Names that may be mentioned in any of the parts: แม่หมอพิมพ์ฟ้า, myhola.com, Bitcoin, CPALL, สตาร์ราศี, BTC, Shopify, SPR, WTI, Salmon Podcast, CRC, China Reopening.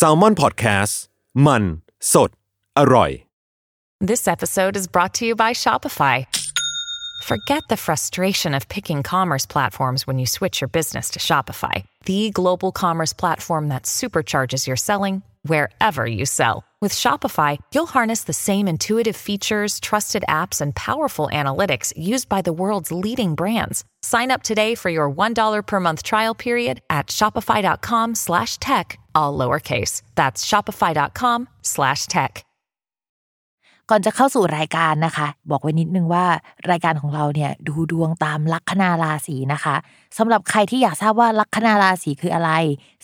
Salmon Podcast มันสดอร่อย This episode is brought to you by Shopify. Forget the frustration of picking commerce platforms when you switch your business to Shopify, the global commerce platform that supercharges your selling wherever you sell.With Shopify, you'll harness the same intuitive features, trusted apps, and powerful analytics used by the world's leading brands. Sign up today for your $1 per month trial period at shopify.com/tech, all lowercase. That's shopify.com/tech. ก่อนจะเข้าสู่รายการนะคะบอกไว้นิดนึงว่ารายการของเราเนี่ยดูดวงตามลัคนาราศีนะคะสำหรับใครที่อยากทราบว่าลัคนาราศีคืออะไร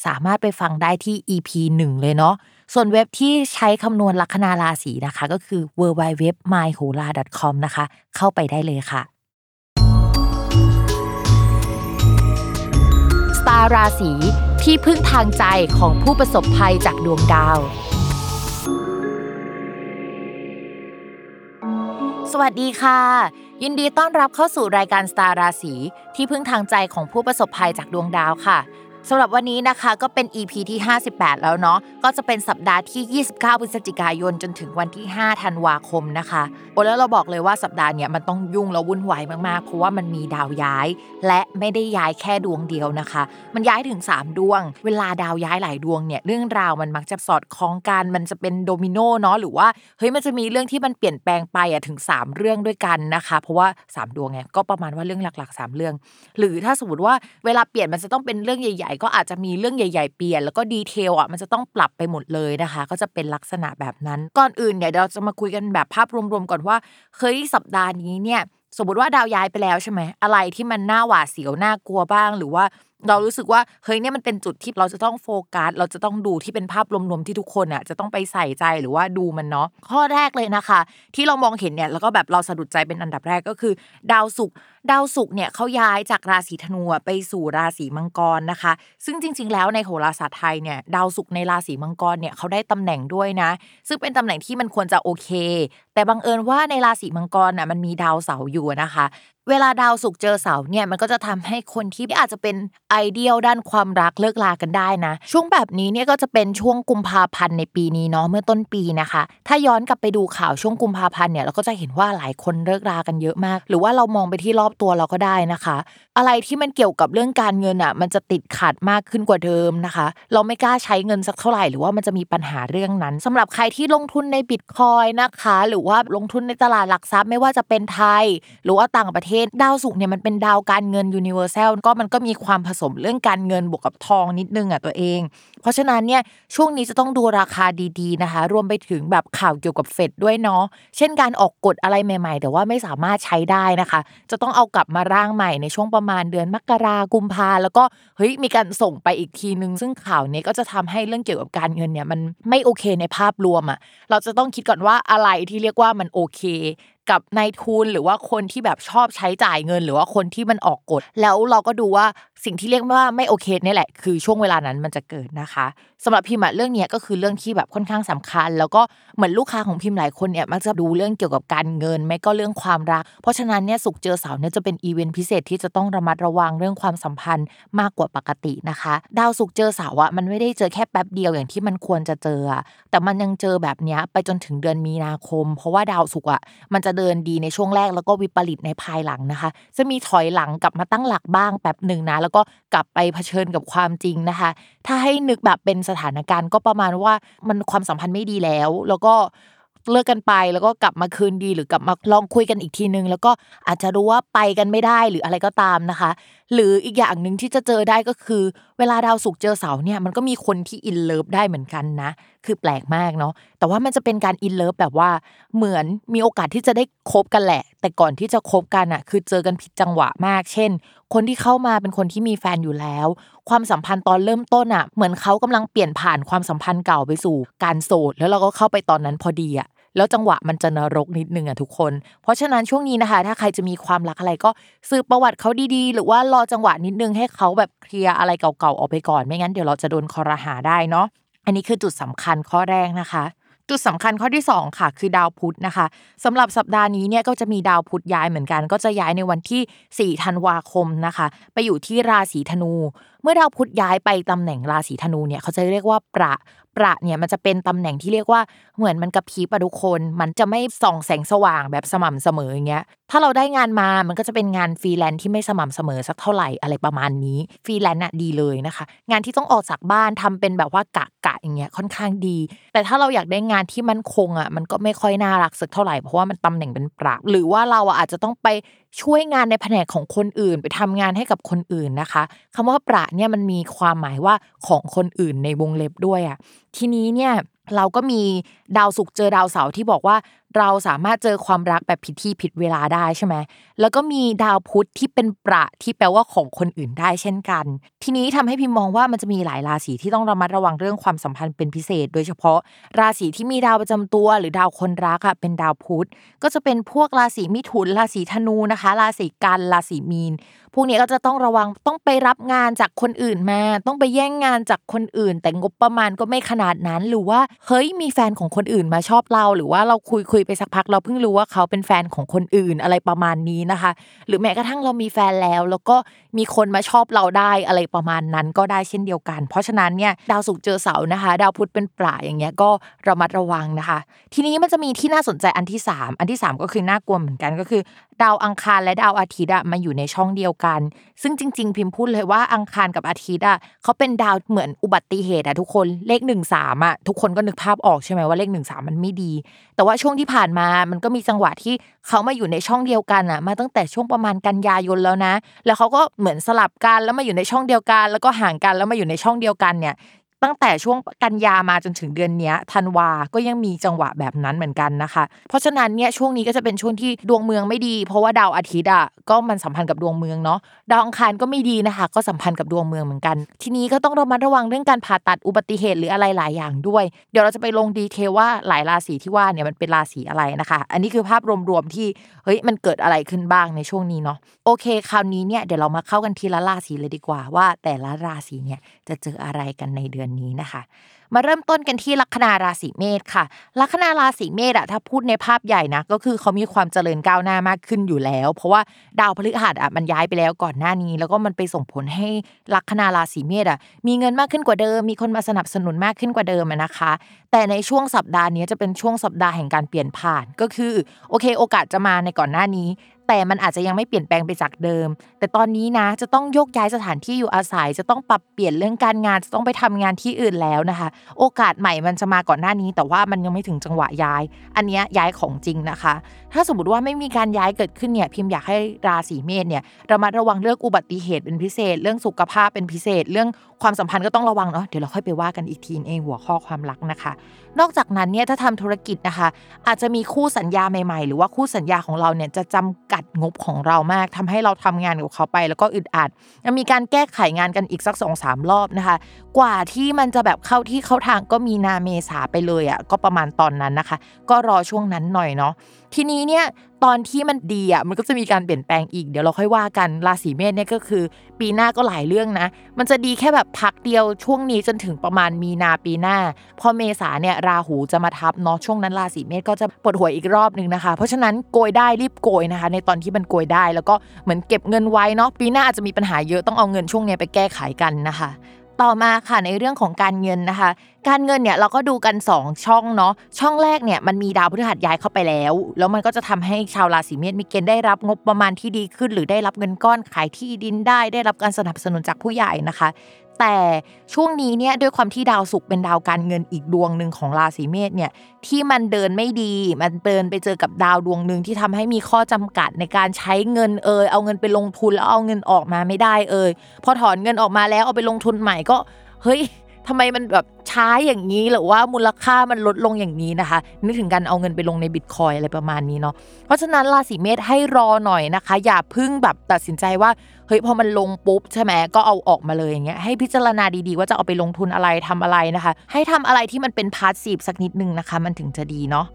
สามารถไปฟังได้ที่ EP 1 เลยเนาะส่วนเว็บที่ใช้คำนวณลัคนาราศีนะคะก็คือ www.myhola.com นะคะเข้าไปได้เลยค่ะสตาร์ราศีที่พึ่งทางใจของผู้ประสบภัยจากดวงดาวสวัสดีค่ะยินดีต้อนรับเข้าสู่รายการสตาร์ราศีที่พึ่งทางใจของผู้ประสบภัยจากดวงดาวค่ะสำหรับวันนี้นะคะก็เป็น EP ที่58แล้วเนาะก็จะเป็นสัปดาห์ที่29พฤศจิกายนจนถึงวันที่5ธันวาคมนะคะแล้วเราบอกเลยว่าสัปดาห์เนี้ยมันต้องยุ่งแล้ววุ่นวายมากๆเพราะว่ามันมีดาวย้ายและไม่ได้ย้ายแค่ดวงเดียวนะคะมันย้ายถึง3ดวงเวลาดาวย้ายหลายดวงเนี่ยเรื่องราวมันมักจะสอดคล้องกันมันจะเป็นโดมิโนเนาะหรือว่าเฮ้ยมันจะมีเรื่องที่มันเปลี่ยนแปลงไปอ่ะถึง3เรื่องด้วยกันนะคะเพราะว่า3ดวงไงก็ประมาณว่าเรื่องหลักๆ3เรื่องหรือถ้าสมมติว่าเวลาเปลี่ยนมันจะต้องเป็นเรื่องใหญ่ก็อาจจะมีเรื่องใหญ่ๆเปลี่ยนแล้วก็ดีเทลอ่ะมันจะต้องปรับไปหมดเลยนะคะก็จะเป็นลักษณะแบบนั้นก่อนอื่นเนี่ยเราจะมาคุยกันแบบภาพรวมๆก่อนว่าเฮ้ยสัปดาห์นี้เนี่ยสมมติว่าดาวย้ายไปแล้วใช่ไหมอะไรที่มันน่าหวาดเสียวน่ากลัวบ้างหรือว่าเรารู้สึกว่าเฮ้ยเนี่ยมันเป็นจุดที่เราจะต้องโฟกัสเราจะต้องดูที่เป็นภาพรวมๆที่ทุกคนอ่ะจะต้องไปใส่ใจหรือว่าดูมันเนาะข้อแรกเลยนะคะที่เรามองเห็นเนี่ยแล้วก็แบบเราสะดุดใจเป็นอันดับแรกก็คือดาวศุกร์เนี่ยเขาย้ายจากราศีธนูไปสู่ราศีมังกรนะคะซึ่งจริงๆแล้วในโหราศาสตร์ไทยเนี่ยดาวศุกร์ในราศีมังกรเนี่ยเขาได้ตำแหน่งด้วยนะซึ่งเป็นตำแหน่งที่มันควรจะโอเคแต่บังเอิญว่าในราศีมังกรน่ะมันมีดาวเสาร์อยู่นะคะเวลาดาวศุกร์เจอเสาร์เนี่ยมันก็จะทำให้คนที่อาจจะเป็นไอเดียลด้านความรักเลิกลากันได้นะช่วงแบบนี้เนี่ยก็จะเป็นช่วงกุมภาพันธ์ในปีนี้เนาะเมื่อต้นปีนะคะถ้าย้อนกลับไปดูข่าวช่วงกุมภาพันธ์เนี่ยเราก็จะเห็นว่าหลายคนเลิกลากันเยอะมากหรือว่าเรามองไปที่รอบตัวเราก็ได้นะคะอะไรที่มันเกี่ยวกับเรื่องการเงินอ่ะมันจะติดขัดมากขึ้นกว่าเดิมนะคะเราไม่กล้าใช้เงินสักเท่าไหร่หรือว่ามันจะมีปัญหาเรื่องนั้นสำหรับใครที่ลงทุนใน Bitcoin นะคะหรือว่าลงทุนในตลาดหลักทรัพย์ไม่ว่าจะเป็นไทยหรือว่าต่างประเทศดาวศุกร์เนี่ยมันเป็นดาวการเงิน universal ก็มันก็มีความผสมเรื่องการเงินบวกกับทองนิดนึงอ่ะตัวเองเพราะฉะนั้นเนี่ยช่วงนี้จะต้องดูราคาดีๆนะคะรวมไปถึงแบบข่าวเกี่ยวกับเฟดด้วยเนาะเช่นการออกกฎอะไรใหม่ๆแต่ว่าไม่สามารถใช้ได้นะคะจะต้องเอากลับมาร่างใหม่ในช่วงประมาณเดือนมกราคมกุมภาพันธ์แล้วก็เฮ้ยมีการส่งไปอีกทีนึงซึ่งข่าวนี้ก็จะทำให้เรื่องเกี่ยวกับการเงินเนี่ยมันไม่โอเคในภาพรวมอ่ะเราจะต้องคิดก่อนว่าอะไรที่เรียกว่ามันโอเคกับนายทุนหรือว่าคนที่แบบชอบใช้จ่ายเงินหรือว่าคนที่มันออกกฎแล้วเราก็ดูว่าสิ่งที่เรียกว่าไม่โอเคนี่แหละคือช่วงเวลานั้นมันจะเกิดนะคะสำหรับพิมพ์เรื่องนี้ก็คือเรื่องที่แบบค่อนข้างสำคัญแล้วก็เหมือนลูกค้าของพิมพ์หลายคนเนี่ยมักจะดูเรื่องเกี่ยวกับการเงินไม่ก็เรื่องความรักเพราะฉะนั้นเนี่ยศุกร์เจอเสาร์เนี่ยจะเป็นอีเวนต์พิเศษที่จะต้องระมัดระวังเรื่องความสัมพันธ์มากกว่าปกตินะคะดาวศุกร์เจอเสาร์อ่ะมันไม่ได้เจอแค่แป๊บเดียวอย่างที่มันควรจะเจอแต่มันยังเจอแบบนี้ไปจนถึงเดือนมีนาคมเพราะว่าดาวศุกร์อ่ะมันจะเดินดีในช่วงแรกแล้วก็วิปริตในภายหลังนะคะจะมีถอยหลังกลับมาตั้งหลักบ้างแป๊บนึงนะแล้วก็กลับไปเผชิญกับความจริงนะคะถ้าให้นึกแบบเป็นสถานการณ์ก็ประมาณว่ามันความสัมพันธ์ไม่ดีแล้วแล้วก็เลิกกันไปแล้วก็กลับมาคืนดีหรือกลับมาลองคุยกันอีกทีนึงแล้วก็อาจจะรู้ว่าไปกันไม่ได้หรืออะไรก็ตามนะคะหรืออีกอย่างนึงที่จะเจอได้ก็คือเวลาดาวศุกร์เจอเสาร์เนี่ยมันก็มีคนที่อินเลิฟได้เหมือนกันนะคือแปลกมากเนาะแต่ว่ามันจะเป็นการอินเลิฟแบบว่าเหมือนมีโอกาสที่จะได้คบกันแหละแต่ก่อนที่จะคบกันอ่ะคือเจอกันผิดจังหวะมากเช่นคนที่เข้ามาเป็นคนที่มีแฟนอยู่แล้วความสัมพันธ์ตอนเริ่มต้นอ่ะเหมือนเขากำลังเปลี่ยนผ่านความสัมพันธ์เก่าไปสู่การโสดแล้วเราก็เข้าไปตอนนั้นพอดีอ่ะแล้วจังหวะมันจะนรกนิดนึงอ่ะทุกคนเพราะฉะนั้นช่วงนี้นะคะถ้าใครจะมีความรักอะไรก็สืบประวัติเขาดีๆหรือว่ารอจังหวะนิดนึงให้เขาแบบเคลียร์อะไรเก่าๆออกไปก่อนไม่งั้นเดี๋ยวเราจะโดนคอรหาได้เนาะอันนี้คือจุดสำคัญข้อแรกนะคะจุดสำคัญข้อที่2ค่ะคือดาวพุธนะคะสำหรับสัปดาห์นี้เนี่ยก็จะมีดาวพุธย้ายเหมือนกันก็จะย้ายในวันที่4ธันวาคมนะคะไปอยู่ที่ราศีธนู เมื่อดาวพุธย้ายไปตำแหน่งราศีธนูเนี่ยเขาจะเรียกว่าประเนี่ยมันจะเป็นตำแหน่งที่เรียกว่าเหมือนมันกระพริบอะทุกคนมันจะไม่ส่องแสงสว่างแบบสม่ำเสมออย่างเงี้ยถ้าเราได้งานมามันก็จะเป็นงานฟรีแลนซ์ที่ไม่สม่ำเสมอสักเท่าไหร่อะไรประมาณนี้ฟรีแลนซ์น่ะดีเลยนะคะงานที่ต้องออกจากบ้านทำเป็นแบบว่ากะอย่างเงี้ยค่อนข้างดีแต่ถ้าเราอยากได้งานที่มั่นคงอะมันก็ไม่ค่อยน่ารักสักเท่าไหร่เพราะว่ามันตำแหน่งเป็นประหรือว่าเราอาจจะต้องไปช่วยงานในแผนกของคนอื่นไปทำงานให้กับคนอื่นนะคะคำว่าประเนี่ยมันมีความหมายว่าของคนอื่นในวงเล็บด้วยอะทีนี้เนี่ยเราก็มีดาวศุกร์เจอดาวเสาร์ที่บอกว่าเราสามารถเจอความรักแบบผิดที่ผิดเวลาได้ใช่ไหมแล้วก็มีดาวพุธที่เป็นประที่แปลว่าของคนอื่นได้เช่นกันทีนี้ทำให้พิมมองว่ามันจะมีหลายราศีที่ต้องระมัดระวังเรื่องความสัมพันธ์เป็นพิเศษโดยเฉพาะราศีที่มีดาวประจำตัวหรือดาวคนรักอ่ะเป็นดาวพุธก็จะเป็นพวกราศีมิถุนราศีธนูนะคะราศีกันราศีมีนพวกนี้ก็จะต้องระวังต้องไปรับงานจากคนอื่นมาต้องไปแย่งงานจากคนอื่นแต่งบประมาณก็ไม่ขนาดนั้นหรือว่าเฮ้ยมีแฟนของคนอื่นมาชอบเราหรือว่าเราคุยไปสักพักเราเพิ่งรู้ว่าเขาเป็นแฟนของคนอื่นอะไรประมาณนี้นะคะหรือแม้กระทั่งเรามีแฟนแล้วแล้วก็มีคนมาชอบเราได้อะไรประมาณนั้นก็ได้เช่นเดียวกันเพราะฉะนั้นเนี่ยดาวศุกร์เจอเสาร์นะคะดาวพุธเป็นประอย่างเงี้ยก็ระมัดระวังนะคะทีนี้มันจะมีที่น่าสนใจอันที่3ก็คือน่ากลัวเหมือนกันก็คือดาวอังคารและดาวอาทิตย์อ่ะมาอยู่ในช่องเดียวกันซึ่งจริงๆพิมพูดเลยว่าอังคารกับอาทิตย์อ่ะเขาเป็นดาวเหมือนอุบัติเหตุอ่ะทุกคนเลข13อ่ะทุกคนก็นึกภาพออกใช่มั้ยว่าเลข13มันไม่ดีแต่ว่าช่วงที่ผ่านมามันก็มีจังหวะที่เขามาอยู่ในช่องเดียวกันอ่ะมาตั้งแต่ช่วงประมาณกันยายนแล้วนะแล้วเขาก็เหมือนสลับกันแล้วมาอยู่ในช่องเดียวกันแล้วก็ห่างกันแล้วมาอยู่ในช่องเดียวกันเนี่ยตั้งแต่ช่วงกันยามาจนถึงเดือนนี้ธันวาก็ยังมีจังหวะแบบนั้นเหมือนกันนะคะเพราะฉะนั้นเนี่ยช่วงนี้ก็จะเป็นช่วงที่ดวงเมืองไม่ดีเพราะว่าดาวอาทิตย์อ่ะก็มันสัมพันธ์กับดวงเมืองเนาะดาวอังคารก็ไม่ดีนะคะก็สัมพันธ์กับดวงเมืองเหมือนกันทีนี้ก็ต้องระมัดระวังเรื่องการผ่าตัดอุบัติเหตุหรืออะไรหลายอย่างด้วยเดี๋ยวเราจะไปลงดีเทลว่าหลายราศีที่ว่าเนี่ยมันเป็นราศีอะไรนะคะอันนี้คือภาพรวมๆที่เฮ้ยมันเกิดอะไรขึ้นบ้างในช่วงนี้เนาะโอเคคราวนี้เนี่ยเดี๋ยวเรามาเข้ากันทีละราศีเลยดีกว่าว่าแต่ละราศีเนี่ยจะเจออะไรกันในเดือนนี้นะคะมาเริ่มต้นกันที่ลัคนาราศีเมษค่ะลัคนาราศีเมษอ่ะถ้าพูดในภาพใหญ่นะก็คือเขามีความเจริญก้าวหน้ามากขึ้นอยู่แล้วเพราะว่าดาวพฤหัสอ่ะมันย้ายไปแล้วก่อนหน้านี้แล้วก็มันไปส่งผลให้ลัคนาราศีเมษอ่ะมีเงินมากขึ้นกว่าเดิมมีคนมาสนับสนุนมากขึ้นกว่าเดิมนะคะแต่ในช่วงสัปดาห์นี้จะเป็นช่วงสัปดาห์แห่งการเปลี่ยนผ่านก็คือโอเคโอกาสจะมาในก่อนหน้านี้แต่มันอาจจะยังไม่เปลี่ยนแปลงไปจากเดิมแต่ตอนนี้นะจะต้องโยกย้ายสถานที่อยู่อาศัยจะต้องปรับเปลี่ยนเรื่องการงานจะต้องไปทำงานที่อื่นแล้วนะคะโอกาสใหม่มันจะมาก่อนหน้านี้แต่ว่ามันยังไม่ถึงจังหวะย้ายอันนี้ย้ายของจริงนะคะถ้าสมมติว่าไม่มีการย้ายเกิดขึ้นเนี่ยพิมพ์อยากให้ราศีเมษเนี่ยระมัดระวังเรื่องอุบัติเหตุเป็นพิเศษเรื่องสุขภาพเป็นพิเศษเรื่องความสัมพันธ์ก็ต้องระวังเนาะเดี๋ยวเราค่อยไปว่ากันอีกทีในหัวข้อความรักนะคะนอกจากนั้นเนี่ยถ้าทำธุรกิจนะคะอาจจะมีคู่สัญญาใหม่ๆหรือว่าคู่สัญญาของเราเนี่ยจะจำกัดงบของเรามากทำให้เราทำงานกับเขาไปแล้วก็อึดอัดมีการแก้ไขงานกันอีกสัก 2-3 รอบนะคะกว่าที่มันจะแบบเข้าที่เข้าทางก็มีนาเมษาไปเลยอ่ะก็ประมาณตอนนั้นนะคะก็รอช่วงนั้นหน่อยเนาะทีนี้เนี่ยตอนที่มันดีอ่ะมันก็จะมีการเปลี่ยนแปลงอีกเดี๋ยวเราค่อยว่ากันราศีเมษเนี่ยก็คือปีหน้าก็หลายเรื่องนะมันจะดีแค่แบบพักเดียวช่วงนี้จนถึงประมาณมีนาปีหน้าพอเมษาเนี่ยราหูจะมาทับเนาะช่วงนั้นราศีเมษก็จะปวดหัวอีกรอบนึงนะคะเพราะฉะนั้นโกยได้รีบโกยนะคะในตอนที่มันโกยได้แล้วก็เหมือนเก็บเงินไว้เนาะปีหน้าอาจจะมีปัญหาเยอะต้องเอาเงินช่วงนี้ไปแก้ไขกันนะคะต่อมาค่ะในเรื่องของการเงินนะคะการเงินเนี่ยเราก็ดูกัน2ช่องเนาะช่องแรกเนี่ยมันมีดาวพฤหัสย้ายเข้าไปแล้วมันก็จะทำให้ชาวราศีเมษมีเกณฑ์ได้รับงบประมาณที่ดีขึ้นหรือได้รับเงินก้อนขายที่ดินได้รับการสนับสนุนจากผู้ใหญ่นะคะแต่ช่วงนี้เนี่ยด้วยความที่ดาวศุกร์เป็นดาวการเงินอีกดวงนึงของราศีเมษเนี่ยที่มันเดินไม่ดีมันเดินไปเจอกับดาวดวงนึงที่ทำให้มีข้อจำกัดในการใช้เงินเอาเงินไปลงทุนแล้วเอาเงินออกมาไม่ได้พอถอนเงินออกมาแล้วเอาไปลงทุนใหม่ก็เฮ้ยทำไมมันแบบช้าอย่างนี้หรือว่ามูลค่ามันลดลงอย่างนี้นะคะนึกถึงการเอาเงินไปลงใน Bitcoin อะไรประมาณนี้เนาะเพราะฉะนั้นราศีเมษให้รอหน่อยนะคะอย่าพึ่งแบบตัดสินใจว่าเฮ้ยพอมันลงปุ๊บใช่ไหมก็เอาออกมาเลยอย่างเงี้ยให้พิจารณาดีๆว่าจะเอาไปลงทุนอะไรทำอะไรนะคะให้ทำอะไรที่มันเป็นพาสซีฟสักนิดนึงนะคะมันถึงจะดีเนาะ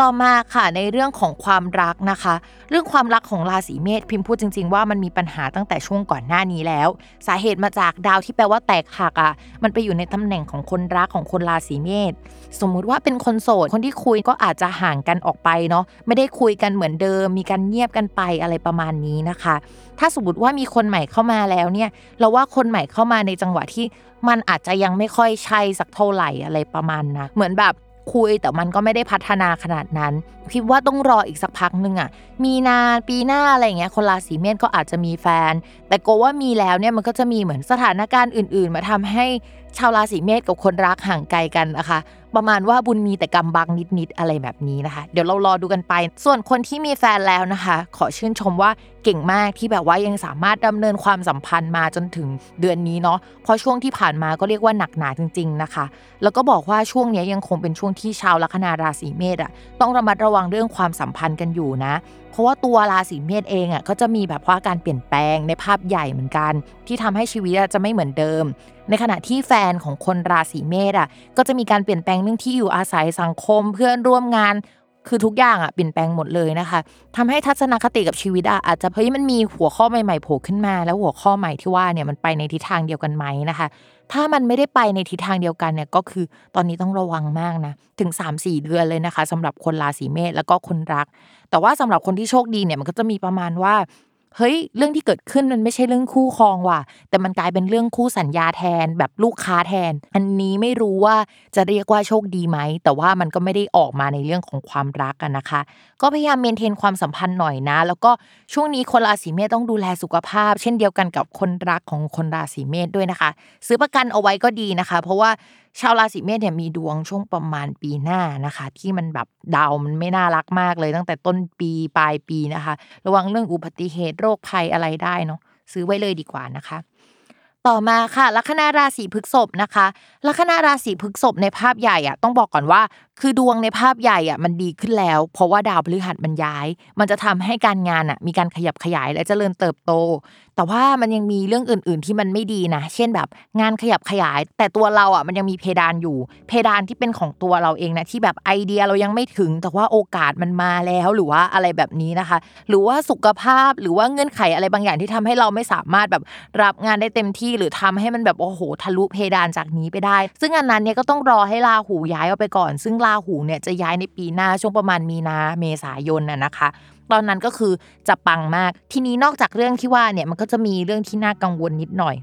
ต่อมาค่ะในเรื่องของความรักนะคะเรื่องความรักของราศีเมษพิมพ์พูดจริงๆว่ามันมีปัญหาตั้งแต่ช่วงก่อนหน้านี้แล้วสาเหตุมาจากดาวที่แปลว่าแตกหักอ่ะมันไปอยู่ในตำแหน่งของคนรักของคนราศีเมษสมมุติว่าเป็นคนโสดคนที่คุยก็อาจจะห่างกันออกไปเนาะไม่ได้คุยกันเหมือนเดิมมีการเงียบกันไปอะไรประมาณนี้นะคะถ้าสมมติว่ามีคนใหม่เข้ามาแล้วเนี่ยเราว่าคนใหม่เข้ามาในจังหวะที่มันอาจจะยังไม่ค่อยใช่สักเท่าไหร่อะไรประมาณนะเหมือนแบบคุยแต่มันก็ไม่ได้พัฒนาขนาดนั้นคิดว่าต้องรออีกสักพักนึงอ่ะมีนาปีหน้าอะไรอย่างเงี้ยคนราศีเมษก็อาจจะมีแฟนแต่โกว่ามีแล้วเนี่ยมันก็จะมีเหมือนสถานการณ์อื่นๆมาทำให้ชาวราศีเมษกับคนรักห่างไกลกันนะคะประมาณว่าบุญมีแต่กรรมบังนิดๆอะไรแบบนี้นะคะเดี๋ยวเรารอดูกันไปส่วนคนที่มีแฟนแล้วนะคะขอชื่นชมว่าเก่งมากที่แบบว่ายังสามารถดำเนินความสัมพันธ์มาจนถึงเดือนนี้เนาะเพราะช่วงที่ผ่านมาก็เรียกว่าหนักหนาจริงๆนะคะแล้วก็บอกว่าช่วงนี้ยังคงเป็นช่วงที่ชาวลัคนาราศีเมษอ่ะต้องระมัดระวังเรื่องความสัมพันธ์กันอยู่นะเพราะว่าตัวราศีเมษเองอ่ะก็จะมีแบบว่าการเปลี่ยนแปลงในภาพใหญ่เหมือนกันที่ทำให้ชีวิตจะไม่เหมือนเดิมในขณะที่แฟนของคนราศีเมษอ่ะก็จะมีการเปลี่ยนแปลงเรื่องที่อยู่อาศัยสังคมเพื่อนร่วมงานคือทุกอย่างอ่ะเปลี่ยนแปลงหมดเลยนะคะทำให้ทัศนคติกับชีวิตอาจจะมันมีหัวข้อใหม่ๆโผล่ขึ้นมาแล้วหัวข้อใหม่ที่ว่าเนี่ยมันไปในทิศทางเดียวกันไหมนะคะถ้ามันไม่ได้ไปในทิศทางเดียวกันเนี่ยก็คือตอนนี้ต้องระวังมากนะถึง 3-4 เดือนเลยนะคะสำหรับคนราศีเมษแล้วก็คนรักแต่ว่าสำหรับคนที่โชคดีเนี่ยมันก็จะมีประมาณว่าเฮ้ยเรื่องที่เกิดขึ้นมันไม่ใช่เรื่องคู่ครองว่ะแต่มันกลายเป็นเรื่องคู่สัญญาแทนแบบลูกค้าแทนอันนี้ไม่รู้ว่าจะเรียกว่าโชคดีไหมแต่ว่ามันก็ไม่ได้ออกมาในเรื่องของความรักกันนะคะก็พยายามเมนเทนความสัมพันธ์หน่อยนะแล้วก็ช่วงนี้คนราศีเมษต้องดูแลสุขภาพเช่นเดียวกันกับคนรักของคนราศีเมษด้วยนะคะซื้อประกันเอาไว้ก็ดีนะคะเพราะว่าชาวราศีเมษเนี่ยมีดวงช่วงประมาณปีหน้านะคะที่มันแบบดาวมันไม่น่ารักมากเลยตั้งแต่ต้นปีปลายปีนะคะระวังเรื่องอุบัติเหตุโรคภัยอะไรได้เนาะซื้อไว้เลยดีกว่านะคะต่อมาค่ะลัคนาราศีพฤษภนะคะลัคนาราศีพฤษภในภาพใหญ่อ่ะต้องบอกก่อนว่าคือดวงในภาพใหญ่อ่ะมันดีขึ้นแล้วเพราะว่าดาวพฤหัสมันย้ายมันจะทำให้การงานอ่ะมีการขยับขยายและเจริญเติบโตแต่ว่ามันยังมีเรื่องอื่นๆที่มันไม่ดีนะเช่นแบบงานขยับขยายแต่ตัวเราอ่ะมันยังมีเพดานอยู่เพดานที่เป็นของตัวเราเองนะที่แบบไอเดียเรายังไม่ถึงแต่ว่าโอกาสมันมาแล้วหรือว่าอะไรแบบนี้นะคะหรือว่าสุขภาพหรือว่าเงื่อนไขอะไรบางอย่างที่ทำให้เราไม่สามารถแบบรับงานได้เต็มที่หรือทำให้มันแบบโอ้โหทะลุเพดานจากนี้ไปได้ซึ่งอันนั้นเนี่ยก็ต้องรอให้ราหูย้ายออกไปก่อนซึ่งราหูเนี่ยจะย้ายในปีหน้าช่วงประมาณมีนาเมษายนนะคะตอนนั้นก็คือจะปังมากทีนี้นอกจากเรื่องที่ว่าเนี่ยมันก็จะมีเรื่องที่น่ากังวลนิดหน่อย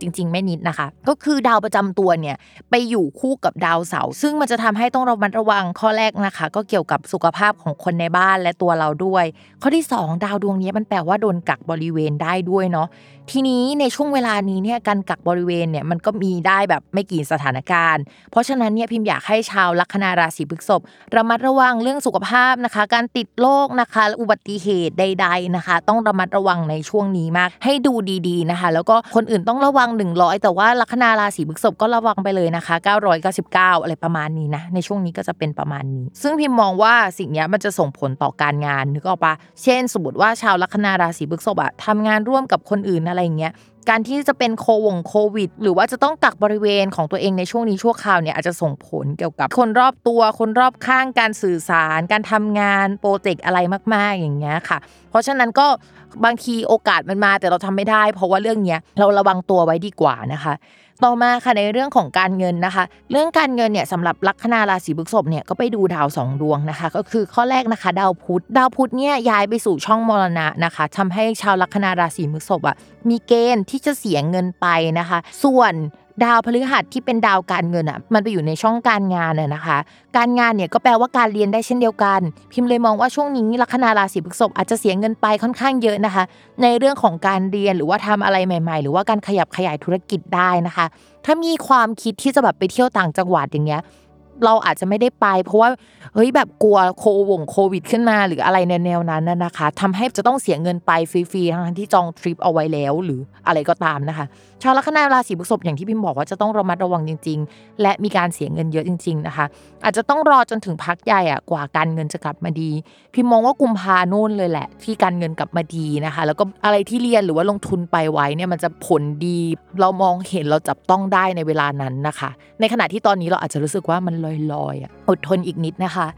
จริงๆไม่นิดนะคะก็คือดาวประจำตัวเนี่ยไปอยู่คู่กับดาวเสาร์ซึ่งมันจะทำให้ต้องระมัดระวังข้อแรกนะคะก็เกี่ยวกับสุขภาพของคนในบ้านและตัวเราด้วยข้อที่2ดาวดวงนี้มันแปลว่าโดนกักบริเวณได้ด้วยเนาะทีนี้ในช่วงเวลานี้เนี่ยการกักบริเวณเนี่ยมันก็มีได้แบบไม่กี่สถานการณ์เพราะฉะนั้นเนี่ยพิมพ์อยากให้ชาวลัคนาราศีพฤษภระมัดระวังเรื่องสุขภาพนะคะการติดโรคนะคะอุบัติเหตุใดๆนะคะต้องระมัดระวังในช่วงนี้มากให้ดูดีๆนะคะแล้วก็คนอื่นต้องระวัง100แต่ว่าลัคนาราศีพฤษภก็ระวังไปเลยนะคะ999อะไรประมาณนี้นะในช่วงนี้ก็จะเป็นประมาณนี้ซึ่งพิมมองว่าสิ่งนี้มันจะส่งผลต่อการงานนึกออกปะเช่นสมมติว่าชาวลัคนาราศีพฤษภอะทำงานร่วมกับคนอื่นอะไรอย่างเงี้ยการที่จะเป็นโควิดหรือว่าจะต้องกักบริเวณของตัวเองในช่วงนี้ชั่วคราวเนี่ยอาจจะส่งผลเกี่ยวกับคนรอบตัวคนรอบข้างการสื่อสารการทำงานโปรเจกต์อะไรมากๆอย่างเงี้ยค่ะเพราะฉะนั้นก็บางทีโอกาสมันมาแต่เราทำไม่ได้เพราะว่าเรื่องเนี้ยเราระวังตัวไว้ดีกว่านะคะต่อมาค่ะในเรื่องของการเงินนะคะเรื่องการเงินเนี่ยสำหรับลัคนาราศีพฤษภเนี่ยก็ไปดูดาว2ดวงนะคะก็คือข้อแรกนะคะดาวพุธเนี่ยย้ายไปสู่ช่องมรณะนะคะทำให้ชาวลัคนาราศีพฤษภอ่ะมีเกณฑ์ที่จะเสียเงินไปนะคะส่วนดาวพฤหัสที่เป็นดาวการเงินอ่ะมันไปอยู่ในช่องการงานนะคะการงานเนี่ยก็แปลว่าการเรียนได้เช่นเดียวกันพิมพ์เลยมองว่าช่วงนี้ลัคนาราศีพฤษภอาจจะเสียเงินไปค่อนข้างเยอะนะคะในเรื่องของการเรียนหรือว่าทำอะไรใหม่ๆหรือว่าการขยับขยายธุรกิจได้นะคะถ้ามีความคิดที่จะแบบไปเที่ยวต่างจังหวัดอย่างเงี้ยเราอาจจะไม่ได้ไปเพราะว่าเฮ้ยแบบกลัวโควิดขึ้นมาหรืออะไรในแนวนั้นนะคะทำให้จะต้องเสียเงินไปฟรีๆทั้งที่จองทริปเอาไว้แล้วหรืออะไรก็ตามนะคะชาวลัคนาราศีพฤษภอย่างที่พิมพ์บอกว่าจะต้องระมัดระวังจริงๆและมีการเสียเงินเยอะจริงๆนะคะอาจจะต้องรอจนถึงพักใหญ่กว่าการเงินจะกลับมาดีพิมพ์มองว่ากุมภาโน่นเลยแหละที่การเงินกลับมาดีนะคะแล้วก็อะไรที่เรียนหรือว่าลงทุนไปไว้เนี่ยมันจะผลดีเรามองเห็นเราจับต้องได้ในเวลานั้นนะคะในขณะที่ตอนนี้เราอาจจะรู้สึกว่ามัน ลอยๆอดทนอีกนิดนะคะ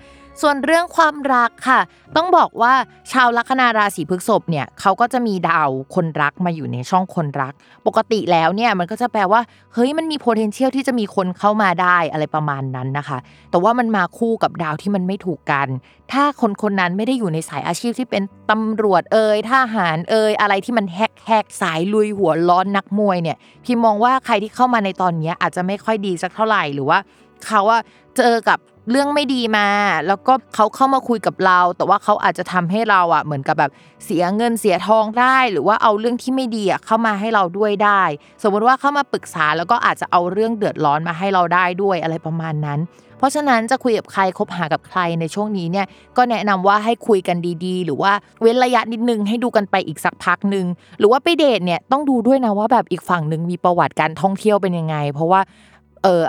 ส่วนเรื่องความรักค่ะต้องบอกว่าชาวลัคนาราศีพฤษภเนี่ยเขาก็จะมีดาวคนรักมาอยู่ในช่องคนรักปกติแล้วเนี่ยมันก็จะแปลว่าเฮ้ยมันมี potential ที่จะมีคนเข้ามาได้อะไรประมาณนั้นนะคะแต่ว่ามันมาคู่กับดาวที่มันไม่ถูกกันถ้าคนนั้นไม่ได้อยู่ในสายอาชีพที่เป็นตำรวจทหารอะไรที่มันแฮกสายลุยหัวร้อนนักมวยเนี่ยพี่มองว่าใครที่เข้ามาในตอนนี้อาจจะไม่ค่อยดีสักเท่าไหร่หรือว่าเขาอะเจอกับเรื่องไม่ดีมาแล้วก็เขาเข้ามาคุยกับเราแต่ว่าเขาอาจจะทำให้เราอ่ะเหมือนกับแบบเสียเงินเสียทองได้หรือว่าเอาเรื่องที่ไม่ดีอ่ะเข้ามาให้เราด้วยได้สมมติว่าเข้ามาปรึกษาแล้วก็อาจจะเอาเรื่องเดือดร้อนมาให้เราได้ด้วยอะไรประมาณนั้นเพราะฉะนั้นจะคุยกับใครคบหากับใครในช่วงนี้เนี่ยก็แนะนำว่าให้คุยกันดีๆหรือว่าเว้นระยะนิดนึงให้ดูกันไปอีกสักพักนึงหรือว่าไปเดทเนี่ยต้องดูด้วยนะว่าแบบอีกฝั่งนึงมีประวัติการท่องเที่ยวเป็นยังไงเพราะว่า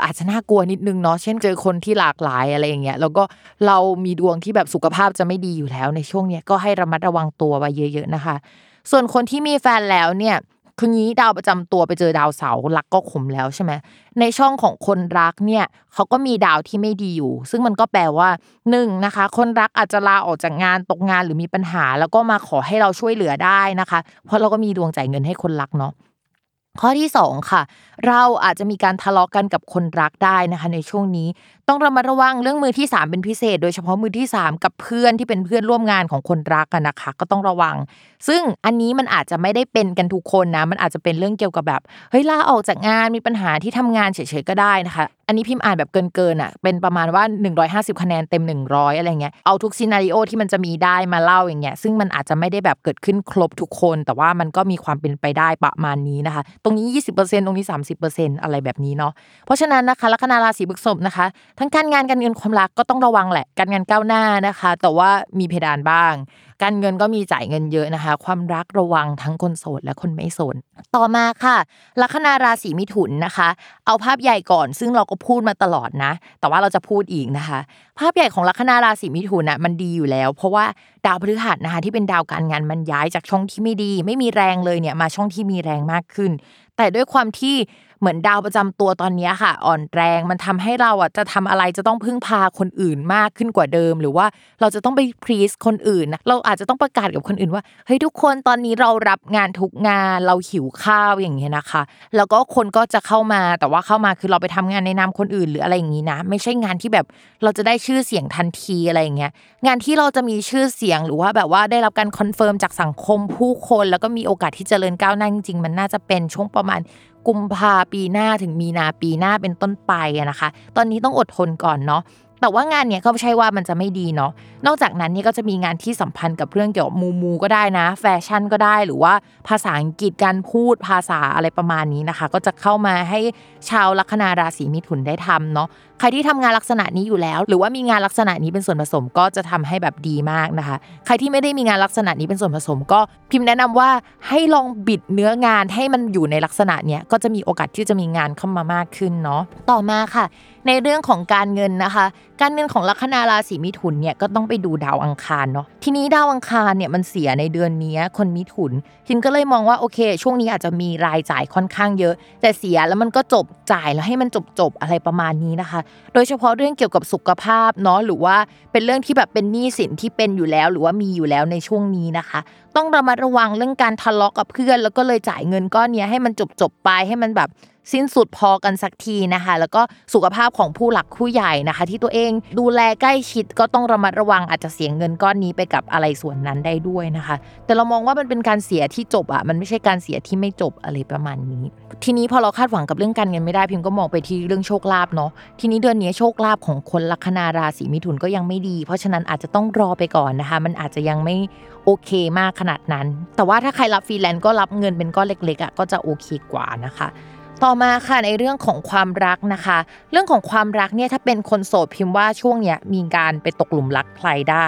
อาจจะน่ากลัวนิดนึงเนาะเช่นเจอคนที่หลากหลายอะไรอย่างเงี้ยแล้วก็เรามีดวงที่แบบสุขภาพจะไม่ดีอยู่แล้วในช่วงเนี้ยก็ให้ระมัดระวังตัวไว้เยอะๆนะคะส่วนคนที่มีแฟนแล้วเนี่ยคืองี้ดาวประจำตัวไปเจอดาวเสาร์รักก็ขมแล้วใช่ไหมในช่องของคนรักเนี่ยเขาก็มีดาวที่ไม่ดีอยู่ซึ่งมันก็แปลว่า1นะคะคนรักอาจจะลาออกจากงานตกงานหรือมีปัญหาแล้วก็มาขอให้เราช่วยเหลือได้นะคะเพราะเราก็มีดวงจ่ายเงินให้คนรักเนาะข้อที่2ค่ะเราอาจจะมีการทะเลาะกันกับคนรักได้นะคะในช่วงนี้ต้องระมัดระวังเรื่องมือที่3เป็นพิเศษโดยเฉพาะมือที่3กับเพื่อนที่เป็นเพื่อนร่วมงานของคนรักกันนะคะก็ต้องระวังซึ่งอันนี้มันอาจจะไม่ได้เป็นกันทุกคนนะมันอาจจะเป็นเรื่องเกี่ยวกับแบบเฮ้ยลาออกจากงานมีปัญหาที่ทำงานเฉยๆก็ได้นะคะอันนี้พิมพ์อ่านแบบเกินอ่ะเป็นประมาณว่า150คะแนนเต็ม100อะไรเงี้ยเอาทุกซีนาริโอที่มันจะมีได้มาเล่าอย่างเงี้ยซึ่งมันอาจจะไม่ได้แบบเกิดขึ้นครบทุกคนแต่ว่ามันก็มีความเป็นไปได้ประมาณนี้นะคะตรงนี้ 20% ตรงนี้ 30% อะไรแบบนี้เนาะเพราะฉะนั้นนะคะลัคนาราศีพฤษภนะคะทั้งการงานการเงินความรักก็ต้องระวังแหละการงานก้าวหน้านะคะแต่ว่ามีเพดานบ้างการเงินก็มีจ่ายเงินเยอะนะคะความรักระวังทั้งคนโสดและคนไม่โสดต่อมาค่ะลัคนาราศีมิถุนนะคะเอาภาพใหญ่ก่อนซึ่งเราก็พูดมาตลอดนะแต่ว่าเราจะพูดอีกนะคะภาพใหญ่ของลัคนาราศีมิถุนน่ะมันดีอยู่แล้วเพราะว่าดาวพฤหัสนะคะที่เป็นดาวการงานมันย้ายจากช่องที่ไม่ดีไม่มีแรงเลยเนี่ยมาช่องที่มีแรงมากขึ้นแต่ด้วยความที่เหมือนดาวประจำตัวตอนนี้ค่ะอ่อนแรงมันทำให้เราอ่ะจะทำอะไรจะต้องพึ่งพาคนอื่นมากขึ้นกว่าเดิมหรือว่าเราจะต้องไปพรีสคนอื่นนะเราอาจจะต้องประกาศกับคนอื่นว่าเฮ้ยทุกคนตอนนี้เรารับงานทุกงานเราหิวข้าวอย่างเงี้ยนะคะแล้วก็คนก็จะเข้ามาแต่ว่าเข้ามาคือเราไปทำงานในนามคนอื่นหรืออะไรอย่างงี้นะไม่ใช่งานที่แบบเราจะได้ชื่อเสียงทันทีอะไรอย่างเงี้ยงานที่เราจะมีชื่อเสียงหรือว่าแบบว่าได้รับการคอนเฟิร์มจากสังคมผู้คนแล้วก็มีโอกาสที่เจริญก้าวหน้าจริงๆมันน่าจะเป็นช่วงประมาณกุมภาปีหน้าถึงมีนาปีหน้าเป็นต้นไปนะคะตอนนี้ต้องอดทนก่อนเนาะแต่ว่างานเนี่ยก็ไม่ใช่ว่ามันจะไม่ดีเนาะนอกจากนั้นนี่ก็จะมีงานที่สัมพันธ์กับเรื่องเกี่ยวกับมูก็ได้นะแฟชั่นก็ได้หรือว่าภาษาอังกฤษการพูดภาษาอะไรประมาณนี้นะคะก็จะเข้ามาให้ชาวลัคนาราศีมิถุนได้ทำเนาะใครที่ทำงานลักษณะนี้อยู่แล้วหรือว่ามีงานลักษณะนี้เป็นส่วนผสมก็จะทำให้แบบดีมากนะคะใครที่ไม่ได้มีงานลักษณะนี้เป็นส่วนผสมก็พิมพ์แนะนำว่าให้ลองบิดเนื้องานให้มันอยู่ในลักษณะเนี้ยก็จะมีโอกาสที่จะมีงานเข้ามามากขึ้นเนาะต่อมาค่ะในเรื่องของการเงินนะคะการเงินของลัคนาราศีมิถุนเนี่ยก็ต้องไปดูดาวอังคารเนาะทีนี้ดาวอังคารเนี่ยมันเสียในเดือนนี้คนมิถุนพิมก็เลยมองว่าโอเคช่วงนี้อาจจะมีรายจ่ายค่อนข้างเยอะแต่เสียแล้วมันก็จบจ่ายแล้วให้มันจบอะไรประมาณนี้นะคะโดยเฉพาะเรื่องเกี่ยวกับสุขภาพเนาะหรือว่าเป็นเรื่องที่แบบเป็นหนี้สินที่เป็นอยู่แล้วหรือว่ามีอยู่แล้วในช่วงนี้นะคะต้องระมัดระวังเรื่องการทะเลาะกับเพื่อนแล้วก็เลยจ่ายเงินก้อนนี้ให้มันจบไปให้มันแบบสิ้นสุดพอกันสักทีนะคะแล้วก็สุขภาพของผู้หลักผู้ใหญ่นะคะที่ตัวเองดูแลใกล้ชิดก็ต้องระมัดระวังอาจจะเสียเงินก้อนนี้ไปกับอะไรส่วนนั้นได้ด้วยนะคะแต่เรามองว่ามันเป็นการเสียที่จบอะมันไม่ใช่การเสียที่ไม่จบอะไรประมาณนี้ทีนี้พอเราคาดหวังกับเรื่องการเงินไม่ได้พิมก็มองไปที่เรื่องโชคลาภเนาะทีนี้เดือนนี้โชคลาภของคนลัคนาราศีมิถุนก็ยังไม่ดีเพราะฉะนั้นอาจจะต้องรอไปก่อนนะคะมันอาจจะยังไม่โอเคมากขนาดนั้นแต่ว่าถ้าใครรับฟรีแลนซ์ก็รับเงินเป็นก้อนเล็กๆอะก็จะโอเคกว่านะคะต่อมาค่ะในเรื่องของความรักนะคะเรื่องของความรักเนี่ยถ้าเป็นคนโสดพิมพ์ว่าช่วงเนี้ยมีการไปตกหลุมรักใครได้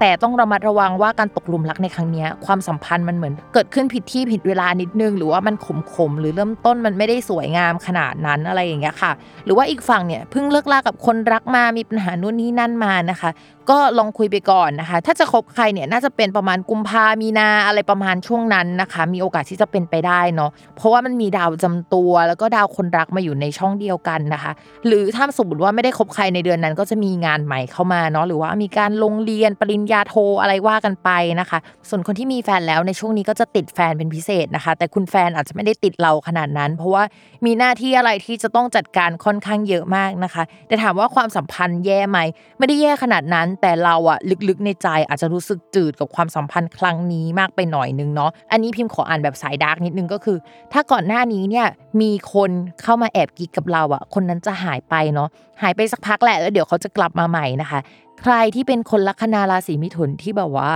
แต่ต้องระมัดระวังว่าการตกหลุมรักในครั้งนี้ความสัมพันธ์มันเหมือนเกิดขึ้นผิดที่ผิดเวลานิดนึงหรือว่ามันขมหรือเริ่มต้นมันไม่ได้สวยงามขนาดนั้นอะไรอย่างเงี้ยค่ะหรือว่าอีกฝั่งเนี่ยเพิ่งเลิกลากับคนรักมามีปัญหานู่นนี่นั่นมานะคะ ก็ลองคุยไปก่อนนะคะถ้าจะคบใครเนี่ยน่าจะเป็นประมาณกุมภามีนาอะไรประมาณช่วงนั้นนะคะมีโอกาสที่จะเป็นไปได้เนาะเพราะว่ามันมีดาวจำตัวแล้วก็ดาวคนรักมาอยู่ในช่องเดียวกันนะคะหรือถ้าสมมติว่าไม่ได้คบใครในเดือนนั้นก็จะมีงานใหม่เข้ามาเนาะหรือว่ามีการลงเรียนปริญญาโทอะไรว่ากันไปนะคะส่วนคนที่มีแฟนแล้วในช่วงนี้ก็จะติดแฟนเป็นพิเศษนะคะแต่คุณแฟนอาจจะไม่ได้ติดเราขนาดนั้นเพราะว่ามีหน้าที่อะไรที่จะต้องจัดการค่อนข้างเยอะมากนะคะแต่ถามว่าความสัมพันธ์แย่ไหมไม่ได้แย่ขนาดนั้นแต่เราอะลึกๆในใจอาจจะรู้สึกจืดกับความสัมพันธ์ครั้งนี้มากไปหน่อยนึงเนาะอันนี้พิมพ์ขออ่านแบบสายดาร์กนิดนึงก็คือถ้าก่อนหน้านี้เนี่ยมีคนเข้ามาแอบกิ๊กกับเราอะคนนั้นจะหายไปเนาะหายไปสักพักแหละแล้วเดี๋ยวเขาจะกลับมาใหม่นะคะใครที่เป็นคนลัคนาราศีมิถุนที่แบบว่า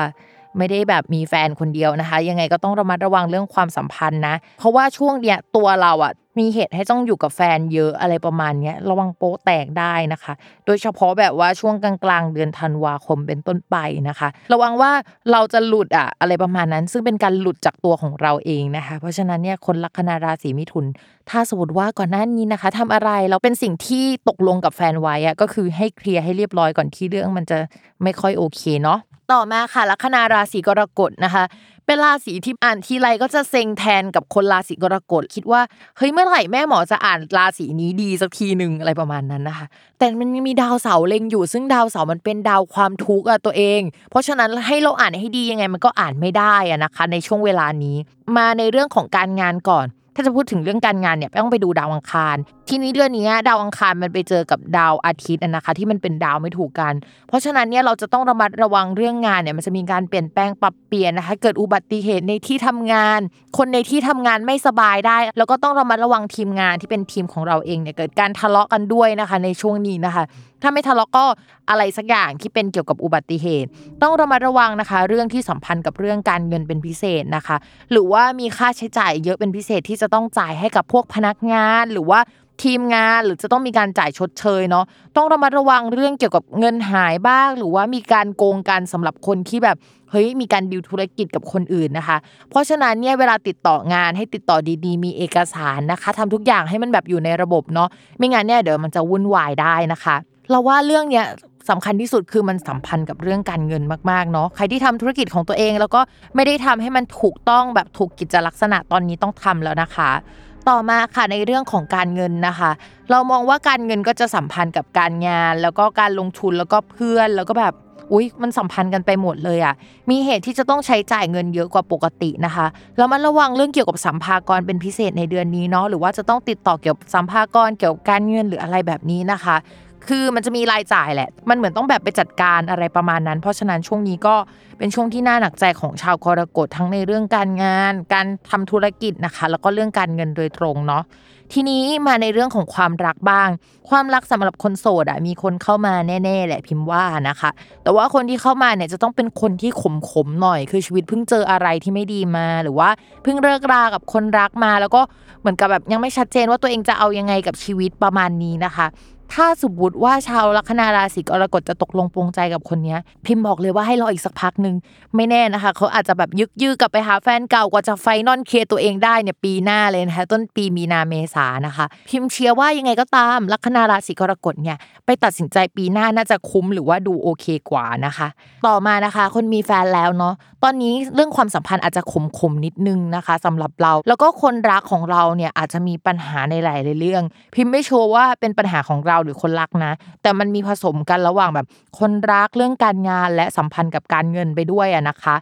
ไม่ได้แบบมีแฟนคนเดียวนะคะยังไงก็ต้องระมัดระวังเรื่องความสัมพันธ์นะเพราะว่าช่วงเนี้ยตัวเราอะมีเหตุให้ต้องอยู่กับแฟนเยอะอะไรประมาณนี้ระวังโป๊ะแตกได้นะคะโดยเฉพาะแบบว่าช่วงกลางๆเดือนธันวาคมเป็นต้นไปนะคะระวังว่าเราจะหลุดอะไรประมาณนั้นซึ่งเป็นการหลุดจากตัวของเราเองนะคะเพราะฉะนั้นเนี่ยคนลัคนาราศีมิถุนถ้าสมมติว่าก่อนหน้านี้นะคะทำอะไรแล้วเป็นสิ่งที่ตกลงกับแฟนไว้ก็คือให้เคลียร์ให้เรียบร้อยก่อนที่เรื่องมันจะไม่ค่อยโอเคเนาะต่อมาค่ะลัคนาราศีกรกฎนะคะเป็นราศีที่อ่านทีไรก็จะเซ็งแทนกับคนราศีกรกฎคิดว่าเฮ้ยเมื่อไหร่แม่หมอจะอ่านราศีนี้ดีสักทีนึงอะไรประมาณนั้นนะคะแต่มันมีดาวเสาร์เล็งอยู่ซึ่งดาวเสาร์มันเป็นดาวความทุกข์ตัวเองเพราะฉะนั้นให้เราอ่านให้ดียังไงมันก็อ่านไม่ได้นะคะในช่วงเวลานี้มาในเรื่องของการงานก่อนถ้าจะพูดถึงเรื่องการงานเนี่ยต้องไปดูดาวอังคารทีนี้เดือนนี้ดาวอังคารมันไปเจอกับดาวอาทิตย์นะคะที่มันเป็นดาวไม่ถูกกันเพราะฉะนั้นเนี่ยเราจะต้องระมัดระวังเรื่องงานเนี่ยมันจะมีการเปลี่ยนแปลงปรับเปลี่ยนนะคะเกิดอุบัติเหตุในที่ทำงานคนในที่ทำงานไม่สบายได้แล้วก็ต้องระมัดระวังทีมงานที่เป็นทีมของเราเองเนี่ยเกิดการทะเลาะกันด้วยนะคะในช่วงนี้นะคะถ้าไม่ทะเลาะก็อะไรสักอย่างที่เป็นเกี่ยวกับอุบัติเหตุต้องระมัดระวังนะคะเรื่องที่สัมพันธ์กับเรื่องการเงินเป็นพิเศษนะคะหรือว่ามีค่าใช้จ่ายเยอะเป็นพิเศษที่จะต้องจ่ายให้กับพวกพนักงานหรือว่าทีมงานหรือจะต้องมีการจ่ายชดเชยเนาะต้องระมัดระวังเรื่องเกี่ยวกับเงินหายบ้างหรือว่ามีการโกงกันสำหรับคนที่แบบเฮ้ยมีการดีลธุรกิจกับคนอื่นนะคะเพราะฉะนั้นเนี่ยเวลาติดต่องานให้ติดต่อดีๆมีเอกสารนะคะทำทุกอย่างให้มันแบบอยู่ในระบบเนาะไม่งั้นเนี่ยเดี๋ยวมันจะวุ่นวายได้นะคะเราว่าเรื่องเนี้ยสำคัญที่สุดคือมันสัมพันธ์กับเรื่องการเงินมากๆเนาะใครที่ทำธุรกิจของตัวเองแล้วก็ไม่ได้ทำให้มันถูกต้องแบบถูกกิจลักษณะตอนนี้ต้องทำแล้วนะคะต่อมาค่ะในเรื่องของการเงินนะคะเรามองว่าการเงินก็จะสัมพันธ์กับการงานแล้วก็การลงทุนแล้วก็เพื่อนแล้วก็แบบอุ๊ยมันสัมพันธ์กันไปหมดเลยมีเหตุที่จะต้องใช้จ่ายเงินเยอะกว่าปกตินะคะแล้วมันระวังเรื่องเกี่ยวกับสัมภากรเป็นพิเศษในเดือนนี้เนาะหรือว่าจะต้องติดต่อเกี่ยวกับสัมภากรเกี่ยวกับการเงินหรืออะไรแบบนี้นะคะคือมันจะมีรายจ่ายแหละมันเหมือนต้องแบบไปจัดการอะไรประมาณนั้นเพราะฉะนั้นช่วงนี้ก็เป็นช่วงที่น่าหนักใจของชาวกรกฎทั้งในเรื่องการงานการทำธุรกิจนะคะแล้วก็เรื่องการเงินโดยตรงเนาะทีนี้มาในเรื่องของความรักบ้างความรักสำหรับคนโสดมีคนเข้ามาแน่ๆแหละพิมพ์ว่านะคะแต่ว่าคนที่เข้ามาเนี่ยจะต้องเป็นคนที่ขมๆหน่อยคือชีวิตเพิ่งเจออะไรที่ไม่ดีมาหรือว่าเพิ่งเลิกรากับคนรักมาแล้วก็เหมือนกับแบบยังไม่ชัดเจนว่าตัวเองจะเอายังไงกับชีวิตประมาณนี้นะคะถ้าสมมติว่าชาวลัคนาราศีกรกฎจะตกลงปลงใจกับคนนี้พิมพ์บอกเลยว่าให้รออีกสักพักนึงไม่แน่นะคะเขาอาจจะแบบยึกกลับไปหาแฟนเก่ากว่าจะไฟนอลเคลียร์ตัวเองได้เนี่ยปีหน้าเลยนะคะต้นปีมีนาเมษานะคะพิมพ์เชียร์ว่ายังไงก็ตามลัคนาราศีกรกฎเนี่ยไปตัดสินใจปีหน้าน่าจะคุ้มหรือว่าดูโอเคกว่านะคะต่อมานะคะคนมีแฟนแล้วเนาะตอนนี้เรื่องความสัมพันธ์อาจจะขมนิดนึงนะคะสำหรับเราแล้วก็คนรักของเราเนี่ยอาจจะมีปัญหาในหลายเรื่องพิมพ์ไม่ชัวร์ว่าเป็นปัญหาของเราหรือคนรักนะแต่มันมีผสมกันระหว่างแบบคนรักเรื่องการงานและสัมพันธ์กับการเงินไปด้วยนะคะ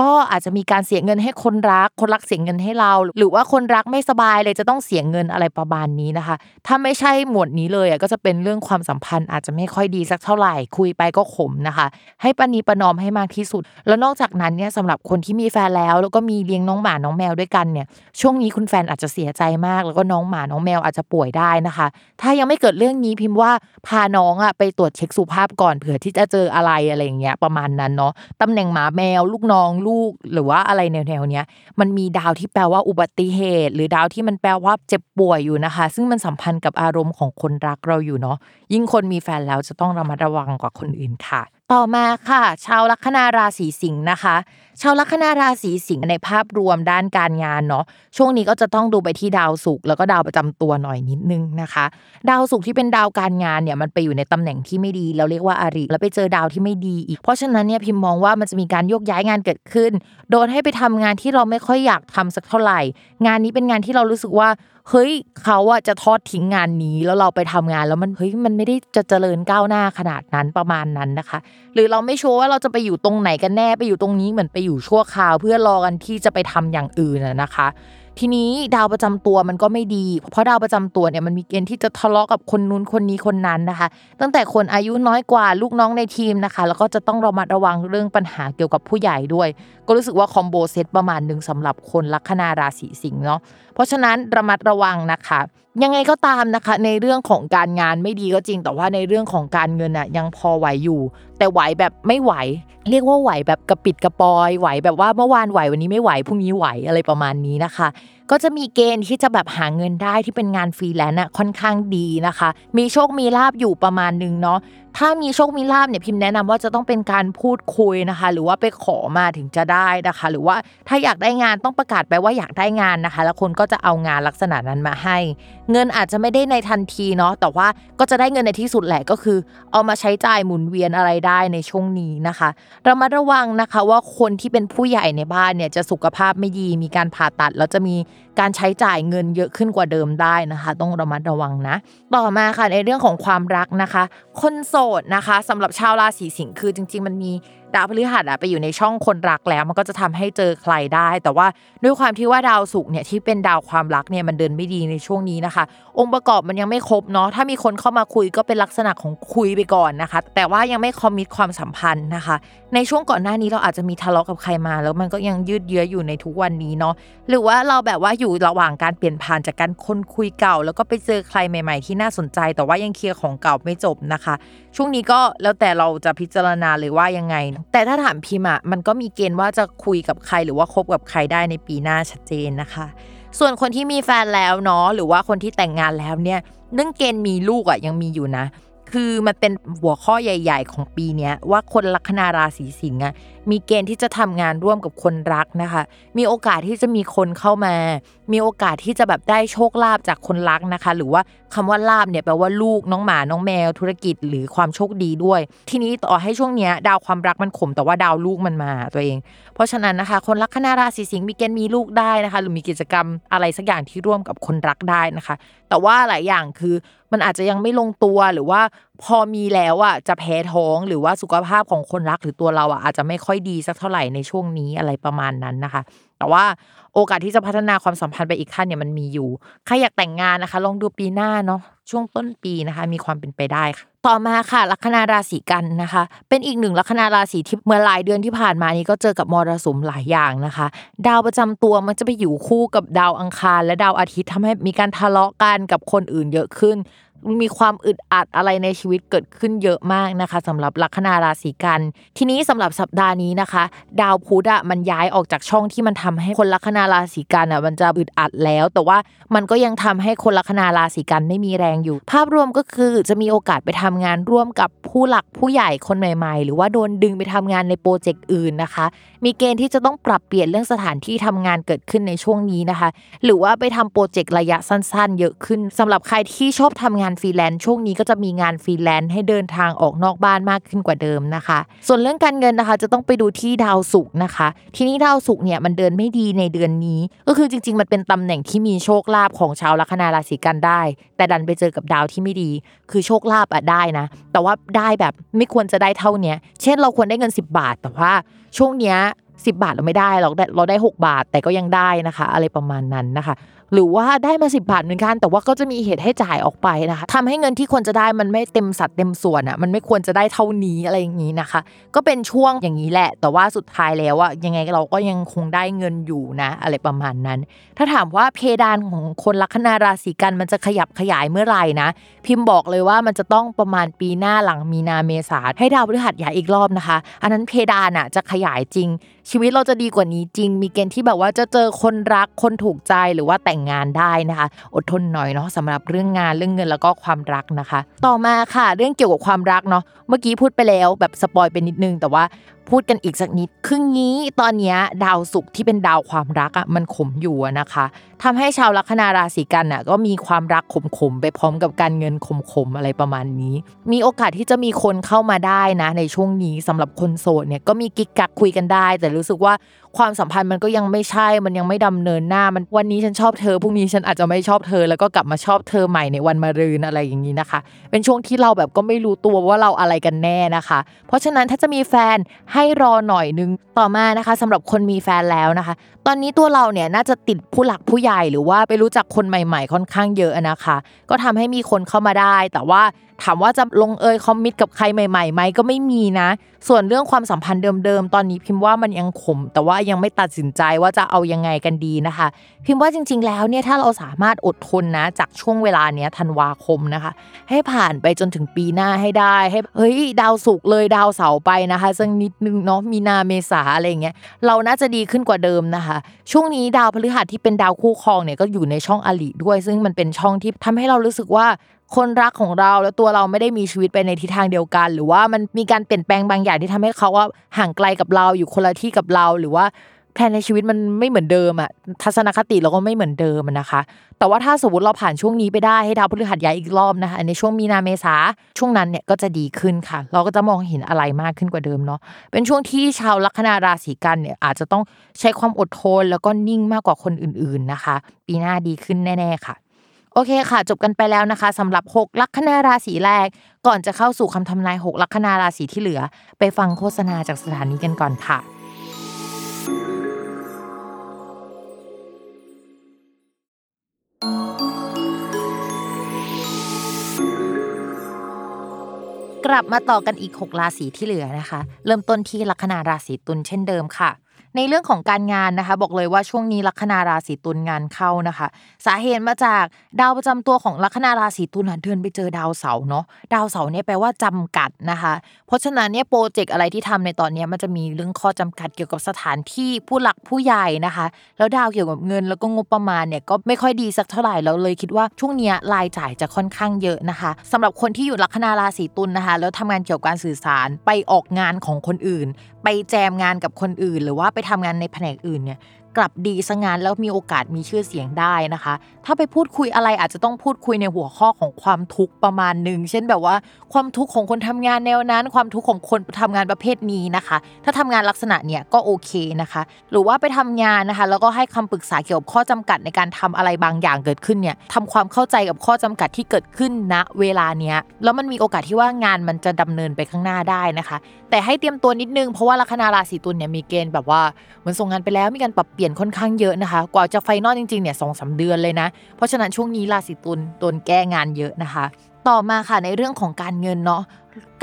ก็อาจจะมีการเสียเงินให้คนรักคนรักเสียเงินให้เราหรือว่าคนรักไม่สบายเลยจะต้องเสียเงินอะไรประมาณนี้นะคะถ้าไม่ใช่หมวดนี้เลยก็จะเป็นเรื่องความสัมพันธ์อาจจะไม่ค่อยดีสักเท่าไหร่คุยไปก็ขมนะคะให้ประนีประนอมให้มากที่สุดแล้วนอกจากนั้นเนี่ยสำหรับคนที่มีแฟนแล้วก็มีเลี้ยงน้องหมาน้องแมวด้วยกันเนี่ยช่วงนี้คุณแฟนอาจจะเสียใจมากแล้วก็น้องหมาน้องแมวอาจจะป่วยได้นะคะถ้ายังไม่เกิดเรื่องนี้พิมพ์ว่าพาน้องไปตรวจเช็คสุขภาพก่อนเผื่อที่จะเจออะไรอย่างเงี้ยประมาณนั้นเนาะตำแหน่งหมาแมวลูกน้องลูกหรือว่าอะไรแนวๆเนี้ยมันมีดาวที่แปลว่าอุบัติเหตุหรือดาวที่มันแปลว่าเจ็บป่วยอยู่นะคะซึ่งมันสัมพันธ์กับอารมณ์ของคนรักเราอยู่เนาะยิ่งคนมีแฟนแล้วจะต้องระมัดระวังกว่าคนอื่นค่ะ ต่อมาค่ะชาวลัคนาราศีสิงห์นะคะชาวลัคนาราศีสิงห์ในภาพรวมด้านการงานเนาะช่วงนี้ก็จะต้องดูไปที่ดาวศุกร์แล้วก็ดาวประจำตัวหน่อยนิดนึงนะคะดาวศุกร์ที่เป็นดาวการงานเนี่ยมันไปอยู่ในตำแหน่งที่ไม่ดีเราเรียกว่าอริแล้วไปเจอดาวที่ไม่ดีอีกเพราะฉะนั้นเนี่ยพิมมองว่ามันจะมีการโยกย้ายงานเกิดขึ้นโดนให้ไปทำงานที่เราไม่ค่อยอยากทำสักเท่าไหร่งานนี้เป็นงานที่เรารู้สึกว่าเฮ้ยเขาอะจะทอดทิ้งงานนี้แล้วเราไปทำงานแล้วมันเฮ้ยมันไม่ได้จะเจริญก้าวหน้าขนาดนั้นประมาณนั้นนะคะหรือเราไม่ชัวร์ว่าเราจะไปอยู่ตรงไหนกันแน่ไปอยู่ตรงนี้เหมือนไปอยู่ชั่วคราวเพื่อรอกันที่จะไปทำอย่างอื่นนะคะทีนี้ดาวประจำตัวมันก็ไม่ดีเพราะดาวประจำตัวเนี่ยมันมีเกณฑ์ที่จะทะเลาะกับคนนู้นคนนี้คนนั้นนะคะตั้งแต่คนอายุน้อยกว่าลูกน้องในทีมนะคะแล้วก็จะต้องระมัดระวังเรื่องปัญหาเกี่ยวกับผู้ใหญ่ด้วยก็รู้สึกว่าคอมโบเซตประมาณนึงสำหรับคนลัคนาราศีสิงห์เนาะเพราะฉะนั้นระมัดระวังนะคะยังไงก็ตามนะคะในเรื่องของการงานไม่ดีก็จริงแต่ว่าในเรื่องของการเงินน่ะยังพอไหวอยู่แต่ไหวแบบไม่ไหวเรียกว่าไหวแบบกระปิดกระปอยไหวแบบว่าเมื่อวานไหววันนี้ไม่ไหวพรุ่งนี้ไหวอะไรประมาณนี้นะคะก็จะมีเกณฑ์ที่จะแบบหาเงินได้ที่เป็นงานฟรีแลนซ์น่ะค่อนข้างดีนะคะมีโชคมีลาภอยู่ประมาณนึงเนาะถ้ามีโชคมีลาภเนี่ยพิมพ์แนะนำว่าจะต้องเป็นการพูดคุยนะคะหรือว่าไปขอมาถึงจะได้นะคะหรือว่าถ้าอยากได้งานต้องประกาศไปว่าอยากได้งานนะคะแล้วคนก็จะเอางานลักษณะนั้นมาให้เงินอาจจะไม่ได้ในทันทีเนาะแต่ว่าก็จะได้เงินในที่สุดแหละก็คือเอามาใช้จ่ายหมุนเวียนอะไรได้ในช่วงนี้นะคะระมัดระวังนะคะว่าคนที่เป็นผู้ใหญ่ในบ้านเนี่ยจะสุขภาพไม่ดีมีการผ่าตัดแล้วจะมีการใช้จ่ายเงินเยอะขึ้นกว่าเดิมได้นะคะต้องระมัดระวังนะต่อมาค่ะในเรื่องของความรักนะคะคนโสดนะคะสำหรับชาวราศีสิงห์คือจริงๆมันมีดาวพฤหัสไปอยู่ในช่องคนรักแล้วมันก็จะทำให้เจอใครได้แต่ว่าด้วยความที่ว่าดาวศุกร์เนี่ยที่เป็นดาวความรักเนี่ยมันเดินไม่ดีในช่วงนี้นะคะองค์ประกอบมันยังไม่ครบเนาะถ้ามีคนเข้ามาคุยก็เป็นลักษณะของคุยไปก่อนนะคะแต่ว่ายังไม่คอมมิตความสัมพันธ์นะคะในช่วงก่อนหน้านี้เราอาจจะมีทะเลาะกับใครมาแล้วมันก็ยังยืดเยื้ออยู่ในทุกวันนี้เนาะหรือว่าเราแบบว่าอยู่ระหว่างการเปลี่ยนผ่านจากการคนคุยเก่าแล้วก็ไปเจอใครใหม่ๆที่น่าสนใจแต่ว่ายังเคลียร์ของเก่าไม่จบนะคะช่วงนี้ก็แล้วแต่เราจะพิจารณาเลยว่ายังไงแต่ถ้าถามพิมพ์อ่ะมันก็มีเกณฑ์ว่าจะคุยกับใครหรือว่าคบกับใครได้ในปีหน้าชัดเจนนะคะส่วนคนที่มีแฟนแล้วเนาะหรือว่าคนที่แต่งงานแล้วเนี่ยเรื่องเกณฑ์มีลูกอ่ะยังมีอยู่นะคือมันเป็นหัวข้อใหญ่ๆของปีเนี้ยว่าคนลัคนาราศีสิงห์อ่ะมีเกณฑ์ที่จะทำงานร่วมกับคนรักนะคะมีโอกาสที่จะมีคนเข้ามามีโอกาสที่จะแบบได้โชคลาภจากคนรักนะคะหรือว่าคำว่าลาภเนี่ยแปลว่าลูกน้องหมาน้องแมวธุรกิจหรือความโชคดีด้วยทีนี้ต่อให้ช่วงเนี้ยดาวความรักมันขมแต่ว่าดาวลูกมันมาตัวเองเพราะฉะนั้นนะคะคนลัคนาราศีสิงห์มีเกณฑ์มีลูกได้นะคะหรือมีกิจกรรมอะไรสักอย่างที่ร่วมกับคนรักได้นะคะแต่ว่าหลายอย่างคือมันอาจจะยังไม่ลงตัวหรือว่าพอมีแล้วอ่ะจะแพ้ท้องหรือว่าสุขภาพของคนรักหรือตัวเราอ่ะอาจจะไม่ค่อยดีสักเท่าไหร่ในช่วงนี้อะไรประมาณนั้นนะคะแต่ว่าโอกาสที่จะพัฒนาความสัมพันธ์ไปอีกขั้นเนี่ยมันมีอยู่ใครอยากแต่งงานนะคะลองดูปีหน้าเนาะช่วงต้นปีนะคะมีความเป็นไปได้ค่ะต่อมาค่ะลัคนาราศีกันนะคะเป็นอีกหนึ่งลัคนาราศีที่เมื่อหลายเดือนที่ผ่านมานี้ก็เจอกับมรสุมหลายอย่างนะคะดาวประจำตัวมันจะไปอยู่คู่กับดาวอังคารและดาวอาทิตย์ทำให้มีการทะเลาะกันกับคนอื่นเยอะขึ้นมีความอึดอัดอะไรในชีวิตเกิดขึ้นเยอะมากนะคะสำหรับลัคนาราศีกันทีนี้สำหรับสัปดาห์นี้นะคะดาวพุธอ่ะมันย้ายออกจากช่องที่มันทำให้คนลัคนาราศีกันอ่ะมันจะอึดอัดแล้วแต่ว่ามันก็ยังทำให้คนลัคนาราศีกันไม่มีแรงอยู่ภาพรวมก็คือจะมีโอกาสไปทำงานร่วมกับผู้หลักผู้ใหญ่คนใหม่ๆหรือว่าโดนดึงไปทำงานในโปรเจกต์อื่นนะคะมีเกณฑ์ที่จะต้องปรับเปลี่ยนเรื่องสถานที่ทำงานเกิดขึ้นในช่วงนี้นะคะหรือว่าไปทำโปรเจกต์ระยะสั้นๆเยอะขึ้นสำหรับใครที่ชอบทำงานฟรีแลนซ์ช่วงนี้ก็จะมีงานฟรีแลนซ์ให้เดินทางออกนอกบ้านมากขึ้นกว่าเดิมนะคะส่วนเรื่องการเงินนะคะจะต้องไปดูที่ดาวศุกร์นะคะทีนี้ดาวศุกร์เนี่ยมันเดินไม่ดีในเดือนนี้ก็คือจริงๆมันเป็นตำแหน่งที่มีโชคลาภของชาวลัคนาราศีกันได้แต่ดันไปเจอกับดาวที่ไม่ดีคือโชคลาภอะได้นะแต่ว่าได้แบบไม่ควรจะได้เท่าเนี้ยเช่นเราควรได้เงิน10 บาทแต่ว่าช่วงเนี้ย10 บาทเราไม่ได้เราได้6 บาทแต่ก็ยังได้นะคะอะไรประมาณนั้นนะคะหรือว่าได้มา10 บาทเหมือนกันแต่ว่าก็จะมีเหตุให้จ่ายออกไปนะคะทำให้เงินที่ควรจะได้มันไม่เต็มสัดเต็มส่วนอ่ะมันไม่ควรจะได้เท่านี้อะไรอย่างนี้นะคะก็เป็นช่วงอย่างนี้แหละแต่ว่าสุดท้ายแล้วอ่ะยังไงเราก็ยังคงได้เงินอยู่นะอะไรประมาณนั้นถ้าถามว่าเพดานของคนลัคนาราศีกันมันจะขยับขยายเมื่อไหร่นะพิมพ์บอกเลยว่ามันจะต้องประมาณปีหน้าหลังมีนาเมษาให้ดาวพฤหัสย้ายอีกรอบนะคะอันนั้นเพดานอ่ะจะขยายจริงชีวิตเราจะดีกว่านี้จริงมีเกณฑ์ที่แบบว่าจะเจอคนรักคนถูกใจหรือว่าแต่ง งานได้นะคะอดทนหน่อยเนาะสำหรับเรื่องงานเรื่องเงินแล้วก็ความรักนะคะต่อมาค่ะเรื่องเกี่ยวกับความรักเนาะเมื่อกี้พูดไปแล้วแบบสปอยไปนิดนึงแต่ว่าพูดกันอีกสักนิดคืองี้ตอนนี้ดาวศุกร์ที่เป็นดาวความรักอ่ะมันขมอยู่นะคะทำให้ชาวลัคนาราศีกันน่ะก็มีความรักขมๆไปพร้อมกับการเงินขมๆอะไรประมาณนี้มีโอกาสที่จะมีคนเข้ามาได้นะในช่วงนี้สำหรับคนโสดเนี่ยก็มีกิ๊กกักคุยกันได้แต่รู้สึกว่าความสัมพันธ์มันก็ยังไม่ใช่มันยังไม่ดำเนินหน้ามันวันนี้ฉันชอบเธอพรุ่งนี้ฉันอาจจะไม่ชอบเธอแล้วก็กลับมาชอบเธอใหม่ในวันมะรืนอะไรอย่างนี้นะคะเป็นช่วงที่เราแบบก็ไม่รู้ตัวว่าเราอะไรกันแน่นะคะเพราะฉะนั้นถ้าจะมีแฟนให้รอหน่อยนึงต่อมานะคะสำหรับคนมีแฟนแล้วนะคะตอนนี้ตัวเราเนี่ยน่าจะติดผู้หลักผู้ใหญ่หรือว่าไปรู้จักคนใหม่ๆค่อนข้างเยอะนะคะก็ทำให้มีคนเข้ามาได้แต่ว่าถามว่าจะลงเอยคอมมิตกับใครใหม่ๆไหมก็ไม่มีนะส่วนเรื่องความสัมพันธ์เดิมๆตอนนี้พิมพ์ว่ามันยังขมแต่ว่ายังไม่ตัดสินใจว่าจะเอายังไงกันดีนะคะพิมพ์ว่าจริงๆแล้วเนี่ยถ้าเราสามารถอดทนนะจากช่วงเวลาเนี้ยธันวาคมนะคะให้ผ่านไปจนถึงปีหน้าให้ได้ให้ดาวศุกร์เลยดาวเสาร์ไปนะคะสักนิดนึงเนาะมีนาเมษาอะไรอย่างเงี้ยเราน่าจะดีขึ้นกว่าเดิมนะคะช่วงนี้ดาวพฤหัสที่เป็นดาวคู่ครองเนี่ยก็อยู่ในช่องอลิด้วยซึ่งมันเป็นช่องที่ทำให้เรารู้สึกว่าคนรักของเราแล้วตัวเราไม่ได้มีชีวิตไปในทิศทางเดียวกันหรือว่ามันมีการเปลี่ยนแปลงบางอย่างที่ทำให้เขาว่าห่างไกลกับเราอยู่คนละที่กับเราหรือว่าแผนในชีวิตมันไม่เหมือนเดิมอ่ะทัศนคติเราก็ไม่เหมือนเดิมนะคะแต่ว่าถ้าสมมติเราผ่านช่วงนี้ไปได้ให้ดาวพฤหัสย้ายอีกรอบนะคะในช่วงมีนาเมษาช่วงนั้นเนี่ยก็จะดีขึ้นค่ะเราก็จะมองเห็นอะไรมากขึ้นกว่าเดิมเนาะเป็นช่วงที่ชาวลัคนาราศีกันเนี่ยอาจจะต้องใช้ความอดทนแล้วก็นิ่งมากกว่าคนอื่นๆนะคะปีหน้าดีขึ้นแน่ๆค่ะโอเคค่ะจบกันไปแล้วนะคะสำหรับ6ลัคนาราศีแรกก่อนจะเข้าสู่คำทำนาย6ลัคนาราศีที่เหลือไปฟังโฆษณาจากสถานีกันก่อนค่ะกลับมาต่อกันอีก6ราศีที่เหลือนะคะเริ่มต้นที่ลัคนาราศีตุลเช่นเดิมค่ะในเรื่องของการงานนะคะบอกเลยว่าช่วงนี้ลัคนาราศีตุลงานเข้านะคะสาเหตุมาจากดาวประจำตัวของลัคนาราศีตุลเดินไปเจอดาวเสาร์เนาะดาวเสาร์เนี่ยแปลว่าจำกัดนะคะเพราะฉะนั้นเนี่ยโปรเจกต์อะไรที่ทำในตอนนี้มันจะมีเรื่องข้อจำกัดเกี่ยวกับสถานที่ผู้หลักผู้ใหญ่นะคะแล้วดาวเกี่ยวกับเงินแล้วก็งบประมาณเนี่ยก็ไม่ค่อยดีสักเท่าไหร่แล้วเลยคิดว่าช่วงนี้รายจ่ายจะค่อนข้างเยอะนะคะสำหรับคนที่อยู่ลัคนาราศีตุลนะคะแล้วทำงานเกี่ยวกับการสื่อสารไปออกงานของคนอื่นไปแจมงานกับคนอื่นหรือว่าไปทำงานในแผนกอื่นเนี่ยกลับดีซะงานแล้วมีโอกาสมีชื่อเสียงได้นะคะถ้าไปพูดคุยอะไรอาจจะต้องพูดคุยในหัวข้อของความทุกข์ประมาณนึงเช่นแบบว่าความทุกข์ของคนทำงานแนวนั้นความทุกข์ของคนทำงานประเภทนี้นะคะถ้าทำงานลักษณะเนี่ยก็โอเคนะคะหรือว่าไปทำงานนะคะแล้วก็ให้คำปรึกษาเกี่ยวกับข้อจำกัดในการทำอะไรบางอย่างเกิดขึ้นเนี่ยทำความเข้าใจกับข้อจำกัดที่เกิดขึ้นณเวลาเนี้ยแล้วมันมีโอกาสที่ว่างานมันจะดำเนินไปข้างหน้าได้นะคะแต่ให้เตรียมตัวนิดนึงเพราะว่าลัคนาราศีตุลเนี่ยมีเกณฑ์แบบว่าเหมือนส่งงานไปแล้วมีการปรับเปลี่ยนค่อนข้างเยอะนะคะกว่าจะไฟนอลจริงๆเนี่ย 2-3 เดือนเลยนะเพราะฉะนั้นช่วงนี้ราศีตุลโดนแก้งานเยอะนะคะต่อมาค่ะในเรื่องของการเงินเนาะ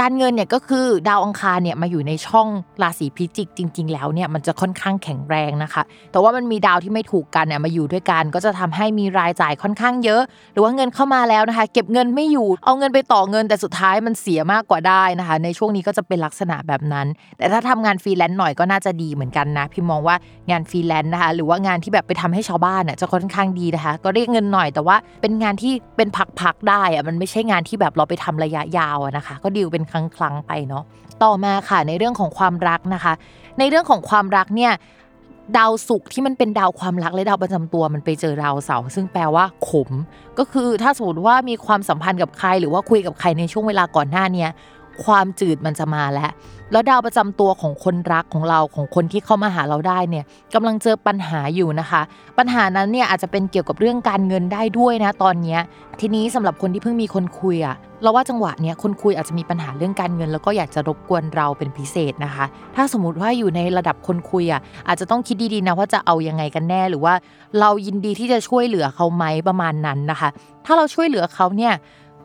การเงินเนี่ยก็คือดาวอังคารเนี่ยมาอยู่ในช่องราศีพิจิกจริงๆแล้วเนี่ยมันจะค่อนข้างแข็งแรงนะคะแต่ว่ามันมีดาวที่ไม่ถูกกันเนี่ยมาอยู่ด้วยกันก็จะทำให้มีรายจ่ายค่อนข้างเยอะหรือว่าเงินเข้ามาแล้วนะคะเก็บเงินไม่อยู่เอาเงินไปต่อเงินแต่สุดท้ายมันเสียมากกว่าได้นะคะในช่วงนี้ก็จะเป็นลักษณะแบบนั้นแต่ถ้าทำงานฟรีแลนซ์หน่อยก็น่าจะดีเหมือนกันนะพี่มองว่างานฟรีแลนซ์นะคะหรือว่างานที่แบบไปทำให้ชาวบ้านเนี่ยจะค่อนข้างดีนะคะก็เรียกเงินหน่อยแต่ว่าเป็นงานที่เป็นพักๆได้อะมันไม่ใช่งานที่แบบเราไปทำระยะยาวนะคะก็ดิวเป็นครั้งๆไปเนาะต่อมาค่ะในเรื่องของความรักนะคะในเรื่องของความรักเนี่ยดาวศุกร์ที่มันเป็นดาวความรักและดาวประจำตัวมันไปเจอดาวเสาร์ซึ่งแปลว่าขมก็คือถ้าสมมติว่ามีความสัมพันธ์กับใครหรือว่าคุยกับใครในช่วงเวลาก่อนหน้านี้ความจืดมันจะมาแล้วดาวประจำตัวของคนรักของเราของคนที่เข้ามาหาเราได้เนี่ยกำลังเจอปัญหาอยู่นะคะปัญหานั้นเนี่ยอาจจะเป็นเกี่ยวกับเรื่องการเงินได้ด้วยนะตอนนี้ทีนี้สำหรับคนที่เพิ่งมีคนคุยอะเราว่าจังหวะเนี้ยคนคุยอาจจะมีปัญหาเรื่องการเงินแล้วก็อยากจะรบกวนเราเป็นพิเศษนะคะถ้าสมมติว่าอยู่ในระดับคนคุยอะอาจจะต้องคิดดีๆนะว่าจะเอายังไงกันแน่หรือว่าเรายินดีที่จะช่วยเหลือเขาไหมประมาณนั้นนะคะถ้าเราช่วยเหลือเขาเนี่ย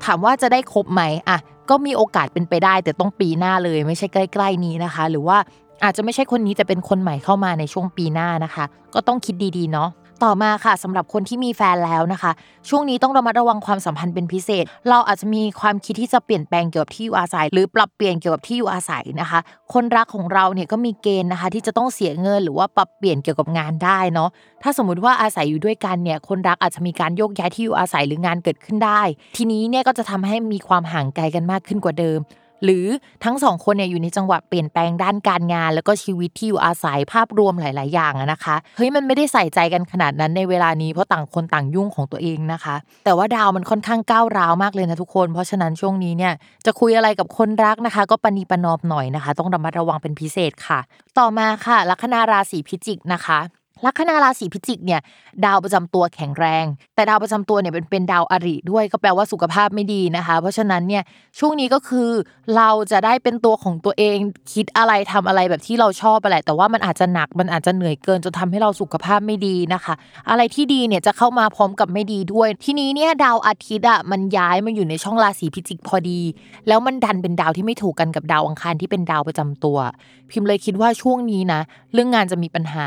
ถามว่าจะได้ครบไหมอะก็มีโอกาสเป็นไปได้แต่ต้องปีหน้าเลยไม่ใช่ใกล้ๆนี้นะคะหรือว่าอาจจะไม่ใช่คนนี้แต่เป็นคนใหม่เข้ามาในช่วงปีหน้านะคะก็ต้องคิดดีๆเนาะ ต่อมาค่ะสำหรับคนที่มีแฟนแล้วนะคะช่วงนี้ต้องระมัดระวังความสัมพันธ์เป็นพิเศษเราอาจจะมีความคิดที่จะเปลี่ยนแปลงเกี่ยวกับที่อยู่อาศัยหรือปรับเปลี่ยนเกี่ยวกับที่อยู่อาศัยนะคะคนรักของเราเนี่ยก็มีเกณฑ์นะคะที่จะต้องเสียเงินหรือว่าปรับเปลี่ยนเกี่ยวกับงานได้เนาะถ้าสมมติว่าอาศัยอยู่ด้วยกันเนี่ยคนรักอาจจะมีการโยกย้ายที่อยู่อาศัยหรืองานเกิดขึ้นได้ทีนี้เนี่ยก็จะทำให้มีความห่างไกลกันมากขึ้นกว่าเดิมหรือทั้งสองคนเนี่ยอยู่ในจังหวะเปลี่ยนแปลงด้านการงานแล้วก็ชีวิตที่อยู่อาศัยภาพรวมหลายๆอย่างนะคะเฮ้ยมันไม่ได้ใส่ใจกันขนาดนั้นในเวลานี้เพราะต่างคนต่างยุ่งของตัวเองนะคะแต่ว่าดาวมันค่อนข้างก้าวร้าวมากเลยนะทุกคนเพราะฉะนั้นช่วงนี้เนี่ยจะคุยอะไรกับคนรักนะคะก็ปณีประนอมหน่อยนะคะต้องระมัดระวังเป็นพิเศษค่ะต่อมาค่ะลัคนาราศีพิจิกนะคะลัคนาราศีพิจิกเนี่ยดาวประจำตัวแข็งแรงแต่ดาวประจำตัวเนี่ยเป็นดาวอริด้วยก็แปลว่าสุขภาพไม่ดีนะคะเพราะฉะนั้นเนี่ยช่วงนี้ก็คือเราจะได้เป็นตัวของตัวเองคิดอะไรทำอะไรแบบที่เราชอบไปแหละแต่ว่ามันอาจจะหนักมันอาจจะเหนื่อยเกินจนทำให้เราสุขภาพไม่ดีนะคะอะไรที่ดีเนี่ยจะเข้ามาพร้อมกับไม่ดีด้วยทีนี้เนี่ยดาวอาทิตย์อ่ะมันย้ายมาอยู่ในช่องราศีพิจิกพอดีแล้วมันดันเป็นดาวที่ไม่ถูกกันกับดาวอังคารที่เป็นดาวประจำตัวพิมพ์เลยคิดว่าช่วงนี้นะเรื่องงานจะมีปัญหา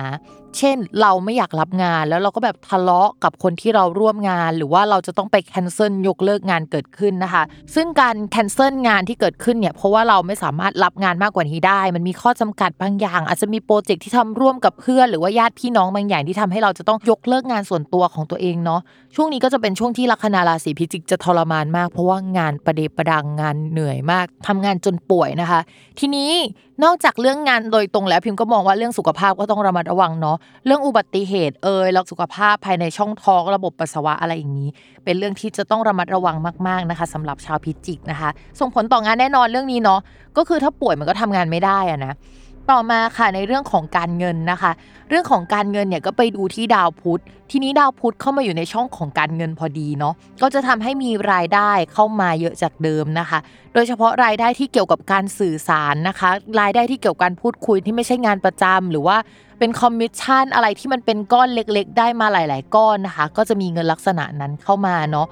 เช่นเราไม่อยากรับงานแล้วเราก็แบบทะเลาะกับคนที่เราร่วมงานหรือว่าเราจะต้องไปแคนเซิลยกเลิกงานเกิดขึ้นนะคะซึ่งการแคนเซิลงานที่เกิดขึ้นเนี่ยเพราะว่าเราไม่สามารถรับงานมากกว่านี้ได้มันมีข้อจำกัดบางอย่างอาจจะมีโปรเจกต์ที่ทำร่วมกับเพื่อนหรือว่าญาติพี่น้องบางอย่างที่ทำให้เราจะต้องยกเลิกงานส่วนตัวของตัวเองเนาะช่วงนี้ก็จะเป็นช่วงที่ลัคนาราศีพิจิกจะทรมานมากเพราะว่างานประเดประดังงานเหนื่อยมากทำงานจนป่วยนะคะทีนี้นอกจากเรื่องงานโดยตรงแล้วพิมก็มองว่าเรื่องสุขภาพก็ต้องระมัดระวังเนาะเรื่องอุบัติเหตุแล้วสุขภาพภายในช่องท้องระบบปัสสาวะอะไรอย่างนี้เป็นเรื่องที่จะต้องระมัดระวังมากๆนะคะสำหรับชาวพิจิกนะคะส่งผลต่องานแน่นอนเรื่องนี้เนาะก็คือถ้าป่วยมันก็ทำงานไม่ได้อะนะต่อมาค่ะในเรื่องของการเงินนะคะเรื่องของการเงินเนี่ยก็ไปดูที่ดาวพุธทีนี้ดาวพุธเข้ามาอยู่ในช่องของการเงินพอดีเนาะก็จะทำให้มีรายได้เข้ามาเยอะจากเดิมนะคะโดยเฉพาะรายได้ที่เกี่ยวกับการสื่อสารนะคะรายได้ที่เกี่ยวกับการพูดคุยที่ไม่ใช่งานประจำหรือว่าเป็นคอมมิชชั่นอะไรที่มันเป็นก้อนเล็กๆได้มาหลายๆก้อนนะคะก็จะมีเงินลักษณะนั้นเข้ามาเนาะ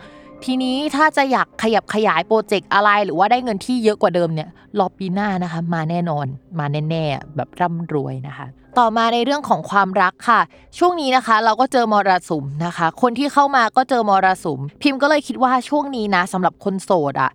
ทีนี้ถ้าจะอยากขยับขยายโปรเจกต์อะไรหรือว่าได้เงินที่เยอะกว่าเดิมเนี่ยรอปีหน้านะคะมาแน่นอนมาแน่ๆแบบร่ำรวยนะคะต่อมาในเรื่องของความรักค่ะช่วงนี้นะคะเราก็เจอมรสุมนะคะคนที่เข้ามาก็เจอมรสุมพิมก็เลยคิดว่าช่วงนี้นะสำหรับคนโสดอ่ะ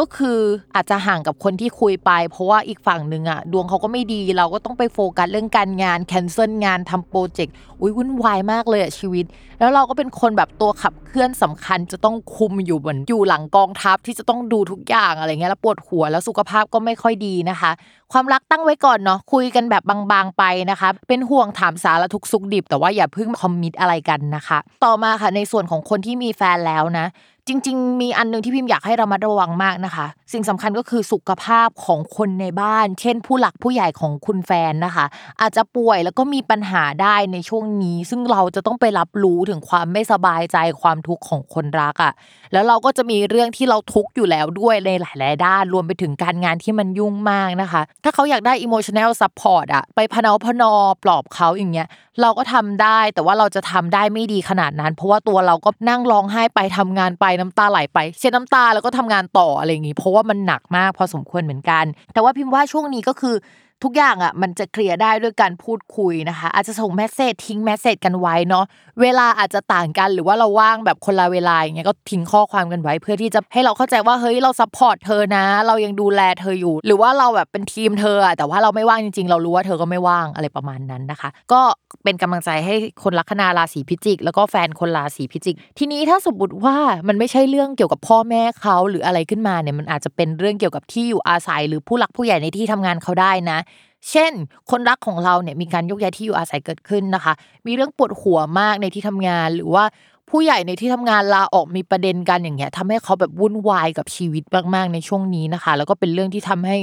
ก็คืออาจจะห่างกับคนที่คุยไปเพราะว่าอีกฝั่งนึงอ่ะดวงเขาก็ไม่ดีเราก็ต้องไปโฟกัสเรื่องการงานแคนเซิลงานทำโปรเจกต์วุ่นวายมากเลยอ่ะชีวิตแล้วเราก็เป็นคนแบบตัวขับเคลื่อนสำคัญจะต้องคุมอยู่เหมือนอยู่หลังกองทัพที่จะต้องดูทุกอย่างอะไรเงี้ยแล้วปวดหัวแล้วสุขภาพก็ไม่ค่อยดีนะคะความรักตั้งไว้ก่อนเนาะคุยกันแบบบางๆไปนะคะเป็นห่วงถามสารทุกสุขดิบแต่ว่าอย่าเพิ่งคอมมิตอะไรกันนะคะต่อมาค่ะในส่วนของคนที่มีแฟนแล้วนะจริงๆมีอันนึงที่พิมอยากให้ระมัดระวังมากนะคะสิ่งสำคัญก็คือสุขภาพของคนในบ้านเช่นผู้หลักผู้ใหญ่ของคุณแฟนนะคะอาจจะป่วยแล้วก็มีปัญหาได้ในช่วงนี้ซึ่งเราจะต้องไปรับรู้ถึงความไม่สบายใจความทุกข์ของคนรักอ่ะแล้วเราก็จะมีเรื่องที่เราทุกข์อยู่แล้วด้วยในหลายๆด้านรวมไปถึงการงานที่มันยุ่งมากนะคะถ้าเขาอยากได้ emotional support อ่ะไปพนอปลอบเขาอย่างเงี้ยเราก็ทำได้แต่ว่าเราจะทำได้ไม่ดีขนาดนั้นเพราะว่าตัวเราก็นั่งร้องไห้ไปทำงานไปน้ำตาไหลไปเช็ดน้ำตาแล้วก็ทำงานต่ออะไรอย่างงี้เพราะว่ามันหนักมากพอสมควรเหมือนกันแต่ว่าพิมพ์ว่าช่วงนี้ก็คือทุกอย่างอ่ะมันจะเคลียร์ได้ด้วยการพูดคุยนะคะอาจจะส่งเมสเสจทิ้งเมสเสจกันไว้เนาะเวลาอาจจะต่างกันหรือว่าเราว่างแบบคนละเวลาอย่างเงี้ยก็ทิ้งข้อความกันไว้เพื่อที่จะให้เราเข้าใจว่าเฮ้ยเราซัพพอร์ตเธอนะเรายังดูแลเธออยู่หรือว่าเราแบบเป็นทีมเธออ่ะแต่ว่าเราไม่ว่างจริงๆเรารู้ว่าเธอก็ไม่ว่างอะไรประมาณนั้นนะคะก็เป็นกำลังใจให้คนลัคนาราศีพิจิกแล้วก็แฟนคนราศีพิจิกทีนี้ถ้าสมมติว่ามันไม่ใช่เรื่องเกี่ยวกับพ่อแม่เขาหรืออะไรขึ้นมาเนี่ยมันอาจจะเป็นเรื่องเกี่ยวกับที่อยู่อาศัยหรือผู้หลักผู้ใหญ่ในที่ทำงานเขาได้นะเช่นคนรักของเราเนี่ยมีการยกย้ายที่อยู่อาศัยเกิดขึ้นนะคะมีเรื่องปวดหัวมากในที่ทำงานหรือว่าผู้ใหญ่ในที่ทำงานลาออกมีประเด็นกันอย่างเงี้ยทำให้เขาแบบวุ่นวายกับชีวิตมากๆในช่วงนี้นะคะแล้วก็เป็นเรื่องที่ทำให้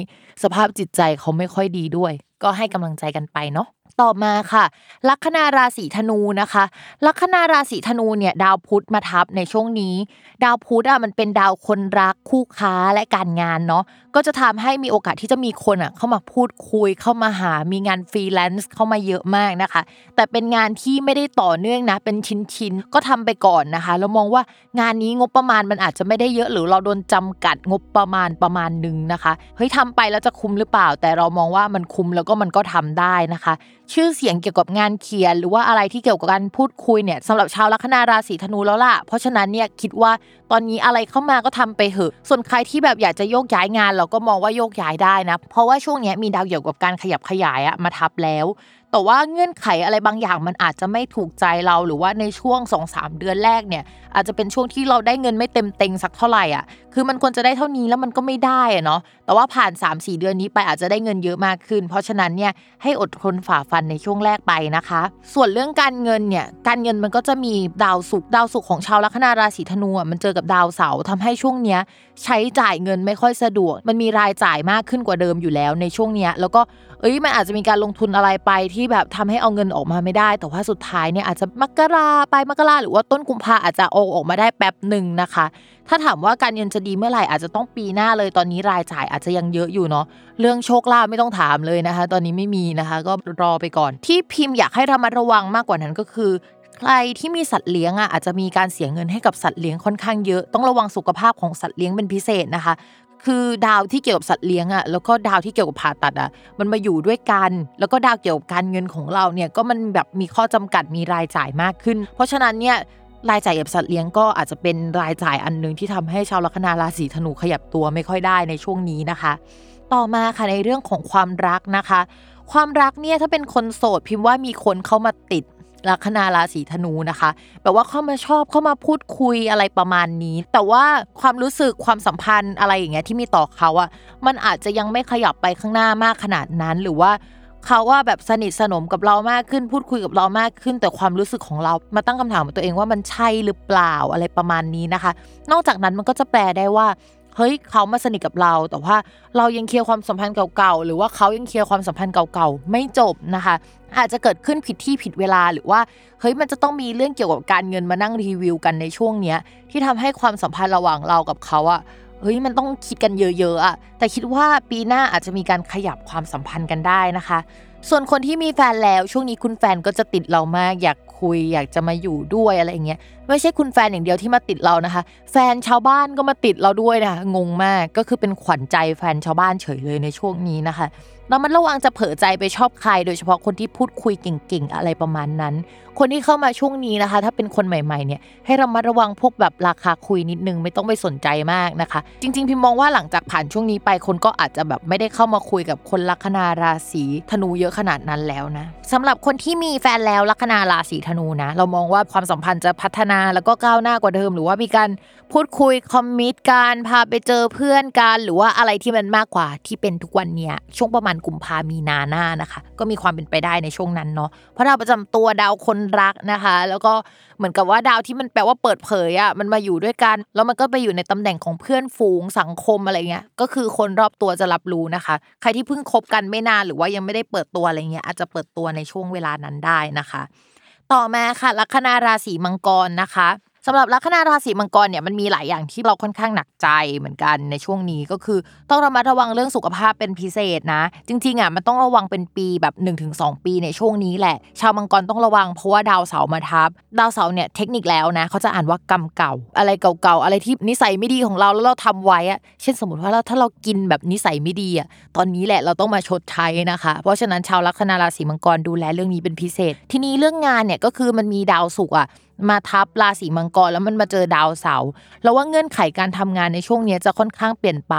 สภาพจิตใจเขาไม่ค่อยดีด้วยก็ให้กำลังใจกันไปเนาะต่อมาค่ะลัคนาราศีธนูนะคะลัคนาราศีธนูเนี่ยดาวพุธมาทับในช่วงนี้ดาวพุธอ่ะมันเป็นดาวคนรักคู่ค้าและการงานเนาะ ก็จะทำให้มีโอกาสที่จะมีคนอ่ะเข้ามาพูดคุยเข้ามาหามีงานฟรีแลนซ์เข้ามาเยอะมากนะคะแต่เป็นงานที่ไม่ได้ต่อเนื่องนะเป็นชิ้นๆก็ทำไปก่อนนะคะแล้วมองว่างานนี้งบประมาณมันอาจจะไม่ได้เยอะหรือเราโดนจำกัดงบประมาณนึงนะคะเฮ้ยทำไปแล้วจะคุ้มหรือเปล่าแต่เรามองว่ามันคุ้มแล้วก็มันก็ทำได้นะคะชื่อเสียงเกี่ยวกับงานเขียนหรือว่าอะไรที่เกี่ยวกับการพูดคุยเนี่ยสำหรับชาวลัคนาราศีธนูแล้วล่ะเพราะฉะนั้นเนี่ยคิดว่าตอนนี้อะไรเข้ามาก็ทำไปเถอะส่วนใครที่แบบอยากจะโยกย้ายงานเราก็มองว่าโยกย้ายได้นะเพราะว่าช่วงนี้มีดาวเกี่ยวกับการขยับขยายมาทับแล้วแต่ว่าเงื่อนไขอะไรบางอย่างมันอาจจะไม่ถูกใจเราหรือว่าในช่วง 2-3 เดือนแรกเนี่ยอาจจะเป็นช่วงที่เราได้เงินไม่เต็มเต็งสักเท่าไหร่อ่ะคือมันควรจะได้เท่านี้แล้วมันก็ไม่ได้อ่ะเนาะแต่ว่าผ่าน 3-4 เดือนนี้ไปอาจจะได้เงินเยอะมากขึ้นเพราะฉะนั้นเนี่ยให้อดทนฝ่าฟันในช่วงแรกไปนะคะส่วนเรื่องการเงินเนี่ยการเงินมันก็จะมีดาวศุกร์ของชาวลัคนาราศีธนูอ่ะมันเจอกับดาวเสาร์ทำให้ช่วงเนี้ยใช้จ่ายเงินไม่ค่อยสะดวกมันมีรายจ่ายมากขึ้นกว่าเดิมอยู่แล้วในช่วงเนี้ยแล้วก็มันอาจจะมีการลงทุนอะไรไปที่แบบทำให้เอาเงินออกมาไม่ได้แต่ว่าสุดท้ายเนี่ยอาจจะมกราหรือว่าต้นกุมภาอาจจะออกมาได้แป๊บนึงนะคะถ้าถามว่าการเงินจะดีเมื่อไหร่อาจจะต้องปีหน้าเลยตอนนี้รายจ่ายอาจจะยังเยอะอยู่เนาะเรื่องโชคลาภไม่ต้องถามเลยนะคะตอนนี้ไม่มีนะคะก็รอไปก่อนที่พิมพ์อยากให้ระมัดระวังมากกว่านั้นก็คือใครที่มีสัตว์เลี้ยงอาจจะมีการเสียเงินให้กับสัตว์เลี้ยงค่อนข้างเยอะต้องระวังสุขภาพของสัตว์เลี้ยงเป็นพิเศษนะคะคือดาวที่เกี่ยวกับสัตว์เลี้ยงแล้วก็ดาวที่เกี่ยวกับผ่าตัดมันมาอยู่ด้วยกันแล้วก็ดาวเกี่ยวกับการเงินของเราเนี่ยก็มันแบบมีข้อจำกัดมีรายจ่ายมากขึ้นเพราะฉะนั้นเนี่ยรายจ่ายกับสัตว์เลี้ยงก็อาจจะเป็นรายจ่ายอันนึงที่ทำให้ชาวลัคนาราศีธนูขยับตัวไม่ค่อยได้ในช่วงนี้นะคะต่อมาค่ะในเรื่องของความรักนะคะความรักเนี่ยถ้าเป็นคนโสดพิมพ์ว่ามีคนเข้ามาติดลัคนาราศีธนูนะคะแปลว่าเข้ามาชอบเข้ามาพูดคุยอะไรประมาณนี้แต่ว่าความรู้สึกความสัมพันธ์อะไรอย่างเงี้ยที่มีต่อเขามันอาจจะยังไม่ขยับไปข้างหน้ามากขนาดนั้นหรือว่าเขาแบบสนิทสนมกับเรามากขึ้นพูดคุยกับเรามากขึ้นแต่ความรู้สึกของเรามาตั้งคำถามกับตัวเองว่ามันใช่หรือเปล่าอะไรประมาณนี้นะคะนอกจากนั้นมันก็จะแปลได้ว่าเฮ้ยเขามาสนิทกับเราแต่ว่าเรายังเคลียร์ความสัมพันธ์เก่าๆหรือว่าเขายังเคลียร์ความสัมพันธ์เก่าๆไม่จบนะคะอาจจะเกิดขึ้นผิดที่ผิดเวลาหรือว่าเฮ้ยมันจะต้องมีเรื่องเกี่ยวกับการเงินมานั่งรีวิวกันในช่วงเนี้ยที่ทำให้ความสัมพันธ์ระหว่างเรากับเขาเฮ้ยมันต้องคิดกันเยอะๆแต่คิดว่าปีหน้าอาจจะมีการขยับความสัมพันธ์กันได้นะคะส่วนคนที่มีแฟนแล้วช่วงนี้คุณแฟนก็จะติดเรามากอยากคุยอยากจะมาอยู่ด้วยอะไรอย่างเงี้ยไม่ใช่คุณแฟนอย่างเดียวที่มาติดเรานะคะแฟนชาวบ้านก็มาติดเราด้วยนะงงมากก็คือเป็นขวัญใจแฟนชาวบ้านเฉยเลยในช่วงนี้นะคะเรามันระวังจะเผลอใจไปชอบใครโดยเฉพาะคนที่พูดคุยเก่งๆอะไรประมาณนั้นคนที่เข้ามาช่วงนี้นะคะถ้าเป็นคนใหม่ๆเนี่ยให้ระมัดระวังพวกแบบราคาคุยนิดนึงไม่ต้องไปสนใจมากนะคะจริงๆพิมมองว่าหลังจากผ่านช่วงนี้ไปคนก็อาจจะแบบไม่ได้เข้ามาคุยกับคนลัคนาราศีธนูเยอะขนาดนั้นแล้วนะสำหรับคนที่มีแฟนแล้วลัคนาราศีธนูนะเรามองว่าความสัมพันธ์จะพัฒนาแล้วก็ก้าวหน้ากว่าเดิมหรือว่ามีการพูดคุยคอมมิตกันพาไปเจอเพื่อนกันหรือว่าอะไรที่มันมากกว่าที่เป็นทุกวันเนี่ยช่วงประมาณกุมภามีนาหน้านะคะก็มีความเป็นไปได้ในช่วงนั้นเนาะเพราะดาวประจำตัวดาวคนรักนะคะแล้วก็เหมือนกับว่าดาวที่มันแปลว่าเปิดเผยมันมาอยู่ด้วยกันแล้วมันก็ไปอยู่ในตำแหน่งของเพื่อนฝูงสังคมอะไรเงี้ยก็คือคนรอบตัวจะรับรู้นะคะใครที่เพิ่งคบกันไม่นานหรือว่ายังไม่ได้เปิดตัวอะไรเงี้ยอาจจะเปิดตัวในช่วงเวลานั้นได้นะคะต่อมาค่ะลัคนาราศีมังกรนะคะสำหรับลัคนาราศีมังกรเนี่ยมันมีหลายอย่างที่เราค่อนข้างหนักใจเหมือนกันในช่วงนี้ก็คือต้องระมัดระวังเรื่องสุขภาพเป็นพิเศษนะจริงๆมันต้องระวังเป็นปีแบบ 1-2 ปีในช่วงนี้แหละชาวมังกรต้องระวังเพราะว่าดาวเสาร์มาทับดาวเสาร์เนี่ยเทคนิคแล้วนะเขาจะอ่านว่ากรรมเก่าอะไรเก่าๆอะไรที่นิสัยไม่ดีของเราแล้วเราทำไว้เช่นสมมติว่าถ้าเรากินแบบนิสัยไม่ดีตอนนี้แหละเราต้องมาชดใช้นะคะเพราะฉะนั้นชาวลัคนาราศีมังกรดูแลเรื่องนี้เป็นพิเศษทีนี้เรื่องงานเนี่ยก็คือมันมีดาวศุกร์มาทับราศีมังกรแล้วมันมาเจอดาวเสาร์แล้วว่าเงื่อนไขการทำงานในช่วงนี้จะค่อนข้างเปลี่ยนไป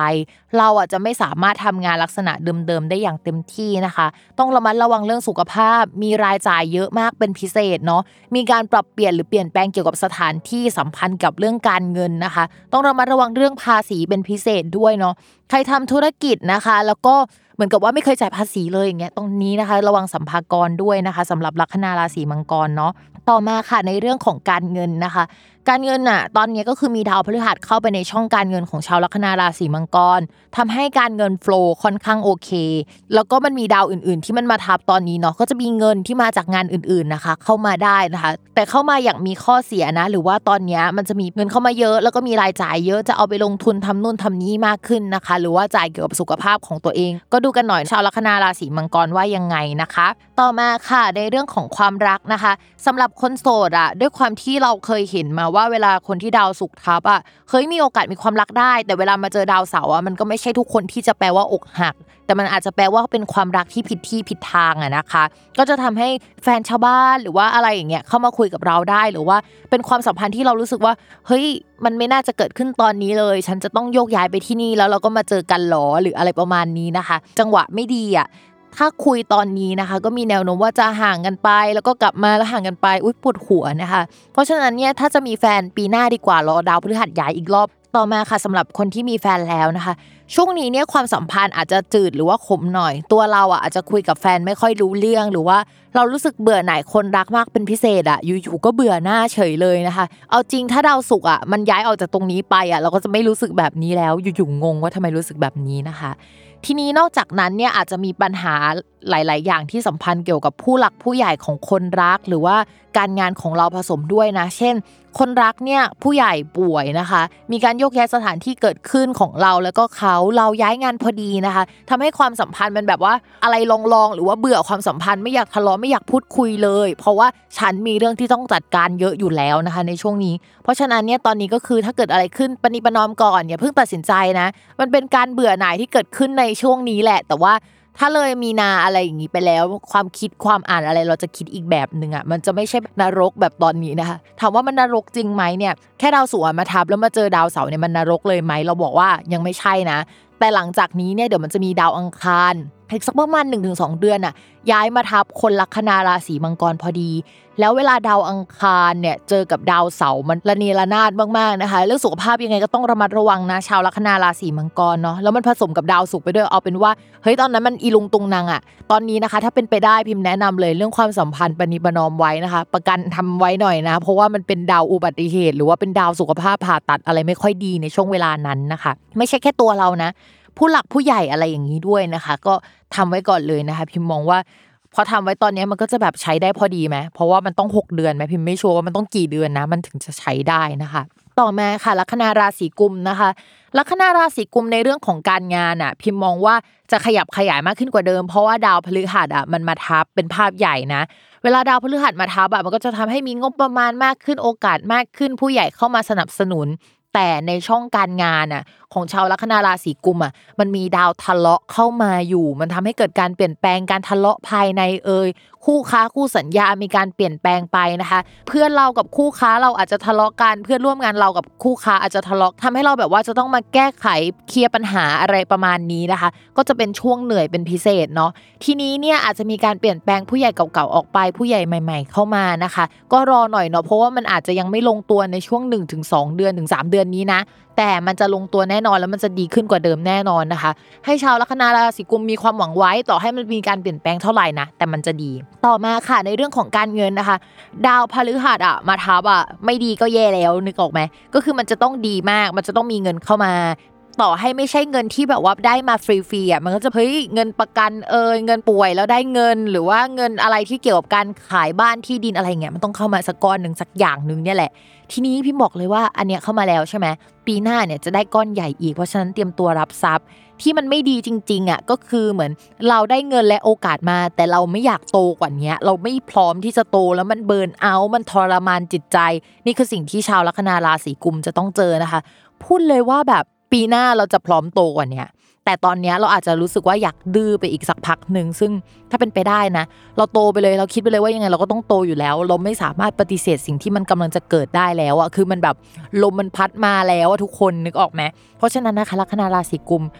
เราจะไม่สามารถทำงานลักษณะเดิมๆได้อย่างเต็มที่นะคะต้องระมัดระวังเรื่องสุขภาพมีรายจ่ายเยอะมากเป็นพิเศษเนาะมีการปรับเปลี่ยนหรือเปลี่ยนแปลงเกี่ยวกับสถานที่สัมพันธ์กับเรื่องการเงินนะคะต้องระมัดระวังเรื่องภาษีเป็นพิเศษด้วยเนาะใครทำธุรกิจนะคะแล้วก็เหมือนกับว่าไม่เคยจ่ายภาษีเลยอย่างเงี้ยตรงนี้นะคะระวังสัมภากรด้วยนะคะสำหรับลัคนาราศีมังกรเนาะ ต่อมาค่ะในเรื่องของการเงินนะคะการเงินน่ะตอนนี้ก็คือมีดาวพฤหัสเข้าไปในช่องการเงินของชาวลัคนาราศีมังกรทำให้การเงินโฟลว์ค่อนข้างโอเคแล้วก็มันมีดาวอื่นๆที่มันมาทับตอนนี้เนาะก็จะมีเงินที่มาจากงานอื่นๆนะคะเข้ามาได้นะคะแต่เข้ามาอย่างมีข้อเสียนะหรือว่าตอนนี้มันจะมีเงินเข้ามาเยอะแล้วก็มีรายจ่ายเยอะจะเอาไปลงทุนทำนู่นทำนี้มากขึ้นนะคะหรือว่าจ่ายเกี่ยวกับสุขภาพของตัวเองก็ดูกันหน่อยชาวลัคนาราศีมังกรว่ายังไงนะคะต่อมาค่ะในเรื่องของความรักนะคะสำหรับคนโสดอ่ะด้วยความที่เราเคยเห็นมาว่าเวลาคนที่ดาวศุกร์ทับอ่ะเคยมีโอกาสมีความรักได้แต่เวลามาเจอดาวเสาร์อ่ะมันก็ไม่ใช่ทุกคนที่จะแปลว่าอกหักแต่มันอาจจะแปลว่าเป็นความรักที่ผิดที่ผิดทางอ่ะนะคะก็จะทำให้แฟนชาวบ้านหรือว่าอะไรอย่างเงี้ยเข้ามาคุยกับเราได้หรือว่าเป็นความสัมพันธ์ที่เรารู้สึกว่าเฮ้ยมันไม่น่าจะเกิดขึ้นตอนนี้เลยฉันจะต้องโยกย้ายไปที่นี่แล้วเราก็มาเจอกันหรอหรืออะไรประมาณนี้นะคะจังหวะไม่ดีอ่ะถ้าคุยตอนนี้นะคะก็มีแนวโน้มว่าจะห่างกันไปแล้วก็กลับมาแล้วห่างกันไปอุ๊ยปวดหัวนะคะเพราะฉะนั้นเนี่ยถ้าจะมีแฟนปีหน้าดีกว่ารอดาวพฤหัสย้ายอีกรอบต่อมาค่ะสำหรับคนที่มีแฟนแล้วนะคะช่วงนี้เนี่ยความสัมพันธ์อาจจะจืดหรือว่าขมหน่อยตัวเราอ่ะอาจจะคุยกับแฟนไม่ค่อยรู้เรื่องหรือว่าเรารู้สึกเบื่อหน่ายคนรักมากเป็นพิเศษอ่ะอยู่ๆก็เบื่อหน้าเฉยเลยนะคะเอาจริงถ้าดาวศุกร์อ่ะมันย้ายออกจากตรงนี้ไปอ่ะเราก็จะไม่รู้สึกแบบนี้แล้วอยู่ๆงงว่าทำไมรู้สึกแบบนี้นะคะทีนี้นอกจากนั้นเนี่ยอาจจะมีปัญหาหลายๆอย่างที่สัมพันธ์เกี่ยวกับผู้หลักผู้ใหญ่ของคนรักหรือว่าการงานของเราผสมด้วยนะเช่นคนรักเนี่ยผู้ใหญ่ป่วยนะคะมีการโยกย้ายสถานที่เกิดขึ้นของเราแล้วก็เราย้ายงานพอดีนะคะทำให้ความสัมพันธ์มันแบบว่าอะไรลองๆหรือว่าเบื่อความสัมพันธ์ไม่อยากทะเลาะไม่อยากพูดคุยเลยเพราะว่าฉันมีเรื่องที่ต้องจัดการเยอะอยู่แล้วนะคะในช่วงนี้เพราะฉะนั้นเนี่ยตอนนี้ก็คือถ้าเกิดอะไรขึ้นปณิประนอมก่อนอย่าเพิ่งตัดสินใจนะมันเป็นการเบื่อหน่ายที่เกิดขึ้นในช่วงนี้แหละแต่ว่าถ้าเลยมีนาอะไรอย่างนี้ไปแล้วความคิดความอ่านอะไรเราจะคิดอีกแบบนึงอ่ะมันจะไม่ใช่นรกแบบตอนนี้นะคะถามว่ามันนรกจริงไหมเนี่ยแค่ดาวศุกร์มาทับแล้วมาเจอดาวเสาร์เนี่ยมันนรกเลยไหมเราบอกว่ายังไม่ใช่นะแต่หลังจากนี้เนี่ยเดี๋ยวมันจะมีดาวอังคารอีกสักประมาณ 1-2 เดือนน่ะย้ายมาทับคนลัคนาราศีมังกรพอดีแล้วเวลาดาวอังคารเนี่ยเจอกับดาวเสาร์มันระเนระนาดมากๆนะคะเรื่องสุขภาพยังไงก็ต้องระมัดระวังนะชาวลัคนาราศีมังกรเนาะแล้วมันผสมกับดาวศุกร์ไปด้วยเอาเป็นว่าเฮ้ยตอนนั้นมันอีลุงตุงนางอ่ะตอนนี้นะคะถ้าเป็นไปได้พิมพ์แนะนำเลยเรื่องความสัมพันธ์ปณิประนอมไว้นะคะประกันทำไว้หน่อยนะเพราะว่ามันเป็นดาวอุบัติเหตุหรือว่าเป็นดาวสุขภาพผ่าตัดอะไรไม่ค่อยดีในช่วงเวลานั้นนะคะไม่ใช่แค่ตัวเรานะผู้หลักผู้ใหญ่อะไรอย่างนี้ด้วยนะคะก็ทำไว้ก่อนเลยนะคะพิมมองว่าพอทำไว้ตอนนี้มันก็จะแบบใช้ได้พอดีไหมเพราะว่ามันต้อง6เดือนไหมพิมไม่ชัวร์ว่ามันต้องกี่เดือนนะมันถึงจะใช้ได้นะคะต่อมาค่ะลัคนาราศีกุมนะคะลัคนาราศีกุมในเรื่องของการงานอ่ะพิมมองว่าจะขยับขยายมากขึ้นกว่าเดิมเพราะว่าดาวพฤหัสอ่ะมันมาทับเป็นภาพใหญ่นะเวลาดาวพฤหัสมาทับอ่ะมันก็จะทำให้มีงบประมาณมากขึ้นโอกาสมากขึ้นผู้ใหญ่เข้ามาสนับสนุนแต่ในช่องการงานน่ะของชาวลัคนาราศีกุมอ่ะมันมีดาวทะเลาะเข้ามาอยู่มันทำให้เกิดการเปลี่ยนแปลงการทะเลาะภายในคู่ค้าคู่สัญญามีการเปลี่ยนแปลงไปนะคะเพื่อนเรากับคู่ค้าเราอาจจะทะเลาะกันเพื่อนร่วมงานเรากับคู่ค้าอาจจะทะเลาะทำให้เราแบบว่าจะต้องมาแก้ไขเคลียร์ปัญหาอะไรประมาณนี้นะคะก็จะเป็นช่วงเหนื่อยเป็นพิเศษเนาะทีนี้เนี่ยอาจจะมีการเปลี่ยนแปลงผู้ใหญ่เก่าๆออกไปผู้ใหญ่ใหม่ๆเข้ามานะคะก็รอหน่อยเนาะเพราะว่ามันอาจจะยังไม่ลงตัวในช่วง 1-2 เดือนถึง3เดือนนี้นะแต่มันจะลงตัวแน่นอนแล้วมันจะดีขึ้นกว่าเดิมแน่นอนนะคะให้ชาวลัคนาราศีกุมมีความหวังไว้ต่อให้มันมีการเปลี่ยนแปลงเท่าไหร่นะแต่มันจะดีต่อมาค่ะในเรื่องของการเงินนะคะดาวพฤหัสอ่ะมาทับอ่ะไม่ดีก็แย่แล้วนึกออกไหมก็คือมันจะต้องดีมากมันจะต้องมีเงินเข้ามาต่อให้ไม่ใช่เงินที่แบบว่าได้มาฟรีๆอ่ะมันก็จะเฮ้ยเงินประกันเงินป่วยแล้วได้เงินหรือว่าเงินอะไรที่เกี่ยวกับการขายบ้านที่ดินอะไรเงี้ยมันต้องเข้ามาสักก้อนนึงสักอย่างนึงเนี่ยแหละทีนี้พี่บอกเลยว่าอันเนี้ยเข้ามาแล้วใช่ไหมปีหน้าเนี่ยจะได้ก้อนใหญ่อีกเพราะฉะนั้นเตรียมตัวรับทรัพย์ที่มันไม่ดีจริงๆอ่ะก็คือเหมือนเราได้เงินและโอกาสมาแต่เราไม่อยากโตกว่านี้เราไม่พร้อมที่จะโตแล้วมันเบิร์นเอาท์มันทรมานจิตใจนี่คือสิ่งที่ชาวลัคนาราศีกุมจะต้องเจอนะคะพูดเลยว่าแบบปีหน้าเราจะพร้อมโตกว่านี้แต่ตอนนี้เราอาจจะรู้สึกว่าอยากดื้อไปอีกสักพักนึงซึ่งถ้าเป็นไปได้นะเราโตไปเลยเราคิดไปเลยว่ายังไงเราก็ต้องโตอยู่แล้วเราไม่สามารถปฏิเสธสิ่งที่มันกำลังจะเกิดได้แล้วอ่ะคือมันแบบลมมันพัดมาแล้วอ่ะทุกคนนึกออกไหมเพราะฉะนั้นนะคะลัคนาราศีกุม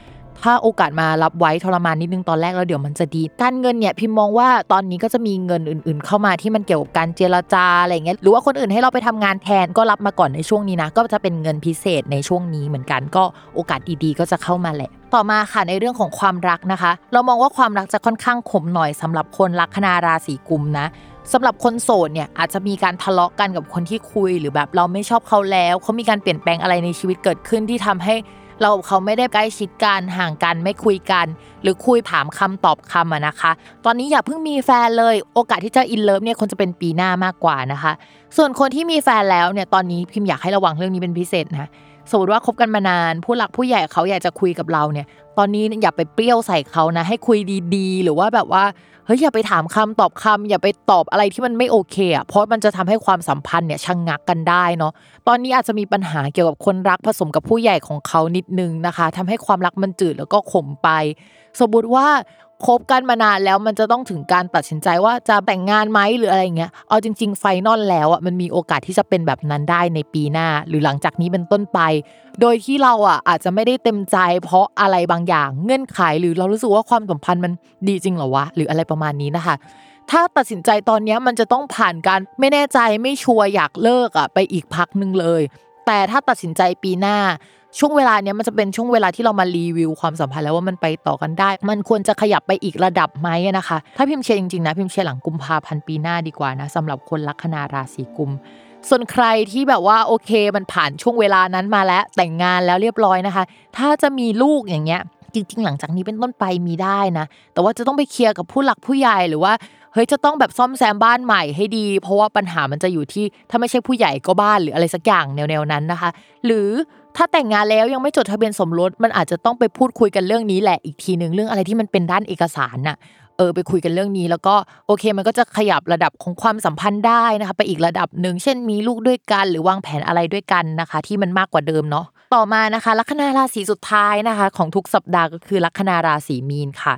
ถ้าโอกาสมารับไว้ทรมานนิดนึงตอนแรกแล้วเดี๋ยวมันจะดีการเงินเนี่ยพิมมองว่าตอนนี้ก็จะมีเงินอื่นๆเข้ามาที่มันเกี่ยวกับการเจรจาอะไรอย่างเงี้ยหรือว่าคนอื่นให้เราไปทำงานแทนก็รับมาก่อนในช่วงนี้นะก็จะเป็นเงินพิเศษในช่วงนี้เหมือนกันก็โอกาสดีๆก็จะเข้ามาแหละต่อมาค่ะในเรื่องของความรักนะคะเรามองว่าความรักจะค่อนข้างขมหน่อยสำหรับคนลัคนาราศีกุมนะ สำหรับคนโสดเนี่ยอาจจะมีการทะเลาะกันกับคนที่คุยหรือแบบเราไม่ชอบเขาแล้วเขามีการเปลี่ยนแปลงอะไรในชีวิตเกิดขึ้นที่ทำให้เรากับเขาไม่ได้ใกล้ชิดกันห่างกันไม่คุยกันหรือคุยถามคำตอบคำนะคะตอนนี้อย่าเพิ่งมีแฟนเลยโอกาสที่จะอินเลิฟเนี่ยคนจะเป็นปีหน้ามากกว่านะคะส่วนคนที่มีแฟนแล้วเนี่ยตอนนี้พิมอยากให้ระวังเรื่องนี้เป็นพิเศษนะสมมติว่าคบกันมานานผู้หลักผู้ใหญ่เขาอยากจะคุยกับเราเนี่ยตอนนี้อย่าไปเปรี้ยวใส่เขานะให้คุยดีๆหรือว่าแบบว่าเฮ้ยอย่าไปถามคำตอบคำอย่าไปตอบอะไรที่มันไม่โอเคอ่ะเพราะมันจะทำให้ความสัมพันธ์เนี่ยชะงักกันได้เนาะตอนนี้อาจจะมีปัญหาเกี่ยวกับคนรักผสมกับผู้ใหญ่ของเขานิดนึงนะคะทำให้ความรักมันจืดแล้วก็ขมไปสมมติว่าคบกันมานานแล้วมันจะต้องถึงการตัดสินใจว่าจะแต่งงานไหมหรืออะไรเงี้ยเอาจริงๆไฟนอลแล้วอ่ะมันมีโอกาสที่จะเป็นแบบนั้นได้ในปีหน้าหรือหลังจากนี้เป็นต้นไปโดยที่เราอ่ะอาจจะไม่ได้เต็มใจเพราะอะไรบางอย่างเงื่อนไขหรือเรารู้สึกว่าความสัมพันธ์มันดีจริงเหรอวะหรืออะไรประมาณนี้นะคะถ้าตัดสินใจตอนนี้มันจะต้องผ่านการไม่แน่ใจไม่ชัวร์อยากเลิกอ่ะไปอีกพักนึงเลยแต่ถ้าตัดสินใจปีหน้าช่วงเวลาเนี้ยมันจะเป็นช่วงเวลาที่เรามารีวิวความสัมพันธ์แล้วว่ามันไปต่อกันได้มันควรจะขยับไปอีกระดับไหมนะคะถ้าพิมเชียร์จริงๆนะพิมเชียร์หลังกุมภาพันธ์ปีหน้าดีกว่านะสำหรับคนลัคนาราศีกุมส่วนใครที่แบบว่าโอเคมันผ่านช่วงเวลานั้นมาแล้วแต่งงานแล้วเรียบร้อยนะคะถ้าจะมีลูกอย่างเงี้ยจริงๆหลังจากนี้เป็นต้นไปมีได้นะแต่ว่าจะต้องไปเคลียร์กับผู้หลักผู้ใหญ่หรือว่าเฮ้ยจะต้องแบบซ่อมแซมบ้านใหม่ให้ดีเพราะว่าปัญหามันจะอยู่ที่ถ้าไม่ใช่ผู้ใหญ่ก็บ้านหรืออะไรสักอย่างแนวๆนั้นนะคะหรือถ้าแต่งงานแล้วยังไม่จดทะเบียนสมรสมันอาจจะต้องไปพูดคุยกันเรื่องนี้แหละอีกทีนึงเรื่องอะไรที่มันเป็นด้านเอกสารน่ะไปคุยกันเรื่องนี้แล้วก็โอเคมันก็จะขยับระดับของความสัมพันธ์ได้นะคะไปอีกระดับนึงเช่นมีลูกด้วยกันหรือวางแผนอะไรด้วยกันนะคะที่มันมากกว่าเดิมเนาะต่อมานะคะลัคนาราศีสุดท้ายนะคะของทุกสัปดาห์ก็คือลัคนาราศีมีนค่ะ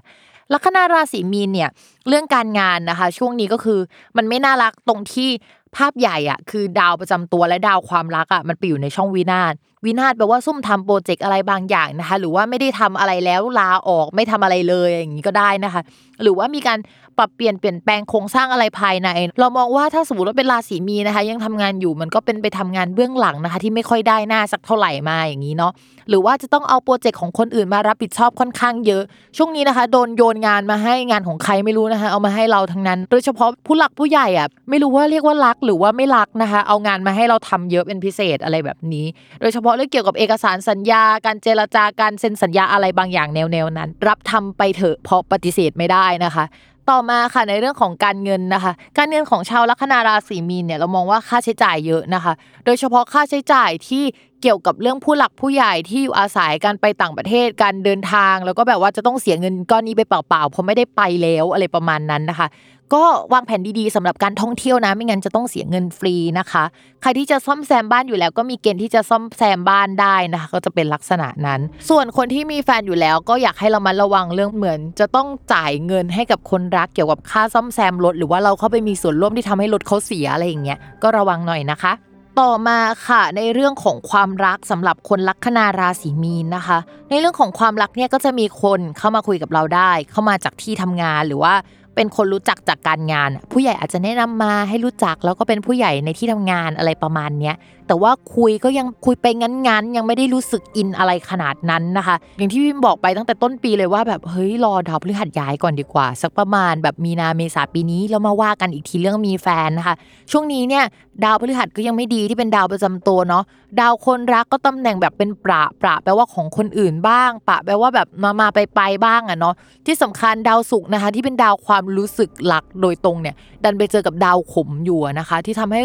ลัคนาราศีมีนเนี่ยเรื่องการงานนะคะช่วงนี้ก็คือมันไม่น่ารักตรงที่ภาพใหญ่อ่ะคือดาวประจำตัวและดาวความรักอ่ะมันไปอยู่ในช่องวินาศวินาศแปลว่าซุ่มทำโปรเจกต์อะไรบางอย่างนะคะหรือว่าไม่ได้ทำอะไรแล้วลาออกไม่ทำอะไรเลยอย่างนี้ก็ได้นะคะหรือว่ามีการปรับเปลี่ยนแปลงโครงสร้างอะไรภายในเรามองว่าถ้าสมมติว่าเป็นราศีมีนนะคะยังทำงานอยู่มันก็เป็นไปทำงานเบื้องหลังนะคะที่ไม่ค่อยได้หน้าสักเท่าไหร่มาอย่างนี้เนาะหรือว่าจะต้องเอาโปรเจกต์ของคนอื่นมารับผิดชอบค่อนข้างเยอะช่วงนี้นะคะโดนโยนงานมาให้งานของใครไม่รู้นะคะเอามาให้เราทั้งนั้นโดยเฉพาะผู้หลักผู้ใหญ่อ่ะไม่รู้ว่าเรียกว่ารักหรือว่าไม่รักนะคะเอางานมาให้เราทำเยอะเป็นพิเศษอะไรแบบนี้โดยเฉพาะเรื่องเกี่ยวกับเอกสารสัญญาการเจรจาการเซ็นสัญญาอะไรบางอย่างแนวๆนั้นรับทำไปเถอะเพราะปฏิเสธไม่ได้นะคะต่อมาค่ะในเรื่องของการเงินนะคะการเงินของชาวลัคนาราศีมีนเนี่ยเรามองว่าค่าใช้จ่ายเยอะนะคะโดยเฉพาะค่าใช้จ่ายที่เกี่ยวกับเรื่องผู้หลักผู้ใหญ่ที่อยู่อาศัยการไปต่างประเทศการเดินทางแล้วก็แบบว่าจะต้องเสียเงินก้อนนี้ไปเปล่าๆเพราะไม่ได้ไปแล้วอะไรประมาณนั้นนะคะก็วางแผนดีๆสำหรับการท่องเที่ยวนะไม่งั้นจะต้องเสียเงินฟรีนะคะใครที่จะซ่อมแซมบ้านอยู่แล้วก็มีเกณฑ์ที่จะซ่อมแซมบ้านได้นะคะก็จะเป็นลักษณะนั้นส่วนคนที่มีแฟนอยู่แล้วก็อยากให้เรามาระวังเรื่องเหมือนจะต้องจ่ายเงินให้กับคนรักเกี่ยวกับค่าซ่อมแซมรถหรือว่าเราเข้าไปมีส่วนร่วมที่ทำให้รถเขาเสียอะไรอย่างเงี้ยก็ระวังหน่อยนะคะต่อมาค่ะในเรื่องของความรักสำหรับคนลัคนาราศีมีนนะคะในเรื่องของความรักเนี่ยก็จะมีคนเข้ามาคุยกับเราได้เข้ามาจากที่ทำงานหรือว่าเป็นคนรู้จักจากการงานผู้ใหญ่อาจจะแนะนำมาให้รู้จักแล้วก็เป็นผู้ใหญ่ในที่ทำงานอะไรประมาณนี้แต่ว่าคุยก็ยังคุยไปงั้นๆยังไม่ได้รู้สึกอินอะไรขนาดนั้นนะคะอย่างที่พี่บอกไปตั้งแต่ต้นปีเลยว่าแบบเฮ้ยรอดาวพฤหัสย้ายก่อนดีกว่าสักประมาณแบบมีนาเมษาปีนี้แล้วมาว่ากันอีกทีเรื่องมีแฟนนะคะช่วงนี้เนี่ยดาวพฤหัสก็ยังไม่ดีที่เป็นดาวประจำตัวเนาะดาวคนรักก็ตำแหน่งแบบเป็นประแปลว่าของคนอื่นบ้างปะแปลว่าแบบมาไปบ้างอะเนาะที่สำคัญดาวศุกร์นะคะที่เป็นดาวความรู้สึกรักโดยตรงเนี่ยดันไปเจอกับดาวขมอยู่นะคะที่ทำให้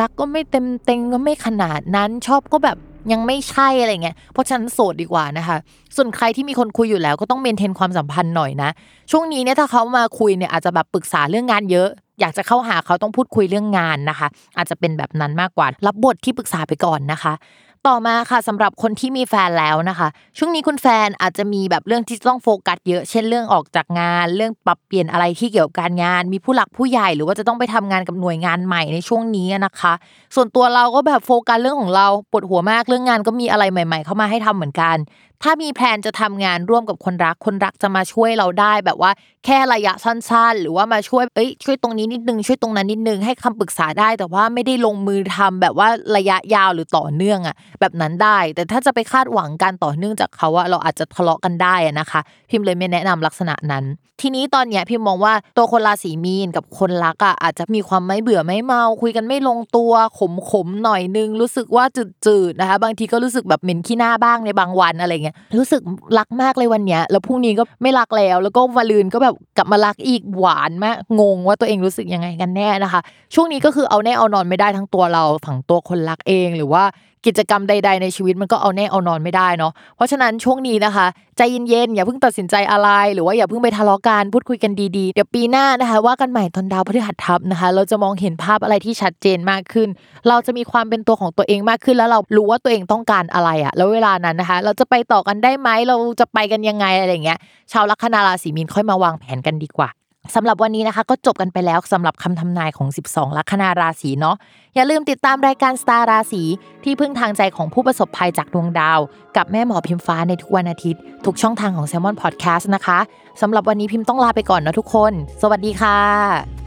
รักก็ไม่เต็มเต็งก็ไม่ขนาดนั้นชอบก็แบบยังไม่ใช่อะไรเงี้ยเพราะฉันโสดดีกว่านะคะส่วนใครที่มีคนคุยอยู่แล้วก็ต้องเมนเทนความสัมพันธ์หน่อยนะช่วงนี้เนี่ยถ้าเขามาคุยเนี่ยอาจจะแบบปรึกษาเรื่องงานเยอะอยากจะเข้าหาเขาต้องพูดคุยเรื่องงานนะคะอาจจะเป็นแบบนั้นมากกว่ารับบทที่ปรึกษาไปก่อนนะคะต่อมาค่ะสำหรับคนที่มีแฟนแล้วนะคะช่วงนี้คุณแฟนอาจจะมีแบบเรื่องที่ต้องโฟกัสเยอะเช่นเรื่องออกจากงานเรื่องปรับเปลี่ยนอะไรที่เกี่ยวกับการงานมีผู้หลักผู้ใหญ่หรือว่าจะต้องไปทำงานกับหน่วยงานใหม่ในช่วงนี้นะคะส่วนตัวเราก็แบบโฟกัสเรื่องของเราปวดหัวมากเรื่องงานก็มีอะไรใหม่ๆเข้ามาให้ทำเหมือนกัน ถ้ามีแพลนจะทำงานร่วมกับคนรักจะมาช่วยเราได้แบบว่าแค่ระยะสั้นๆหรือว่ามาช่วยช่วยตรงนี้นิดนึงช่วยตรงนั้นนิดนึงให้คำปรึกษาได้แต่ว่าไม่ได้ลงมือทำแบบว่าระยะยาวหรือต่อเนื่องอ่ะแบบนั้นได้แต่ถ้าจะไปคาดหวังการต่อเนื่องจากเขาว่าเราอาจจะทะเลาะกันได้นะคะพิมเลยไม่แนะนำลักษณะนั้นทีนี้ตอนเนี้ยพิมมองว่าตัวคนราศีมีนกับคนรักอ่ะอาจจะมีความไม่เบื่อไม่เมาคุยกันไม่ลงตัวขมๆหน่อยนึงรู้สึกว่าจืดๆนะคะบางทีก็รู้สึกแบบเหม็นขี้หน้าบ้างในบางวันอะไรเงี้ยรู้สึกรักมากเลยวันเนี้ยแล้วพรุ่งนี้ก็ไม่รักแล้วแล้วก็มะรืนก็แบบกลับมารักอีกหวานมากงงว่าตัวเองรู้สึกยังไงกันแน่นะคะช่วงนี้ก็คือเอาแน่เอานอนไม่ได้ทั้งตัวเราฝั่งตัวคนรักเองหรือว่ากิจกรรมใดๆในชีวิตมันก็เอาแน่เอานอนไม่ได้เนาะเพราะฉะนั้นช่วงนี้นะคะใจเย็นๆอย่าเพิ่งตัดสินใจอะไรหรือว่าอย่าเพิ่งไปทะเลาะกันพูดคุยกันดีๆเดี๋ยวปีหน้านะคะว่ากันใหม่ตอนดาวพฤหัสทับนะคะเราจะมองเห็นภาพอะไรที่ชัดเจนมากขึ้นเราจะมีความเป็นตัวของตัวเองมากขึ้นแล้วเรารู้ว่าตัวเองต้องการอะไรอะแล้วเวลานั้นนะคะเราจะไปต่อกันได้ไหมเราจะไปกันยังไงอะไรอย่างเงี้ยชาวลัคนาราศีมีนค่อยมาวางแผนกันดีกว่าสำหรับวันนี้นะคะก็จบกันไปแล้วสำหรับคำทำนายของ12ลัคนาราศีเนาะอย่าลืมติดตามรายการสตาร์ราศีที่พึ่งทางใจของผู้ประสบภัยจากดวงดาวกับแม่หมอพิมฟ้าในทุกวันอาทิตย์ทุกช่องทางของ Salmon Podcast นะคะสำหรับวันนี้พิมต้องลาไปก่อนนะทุกคนสวัสดีค่ะ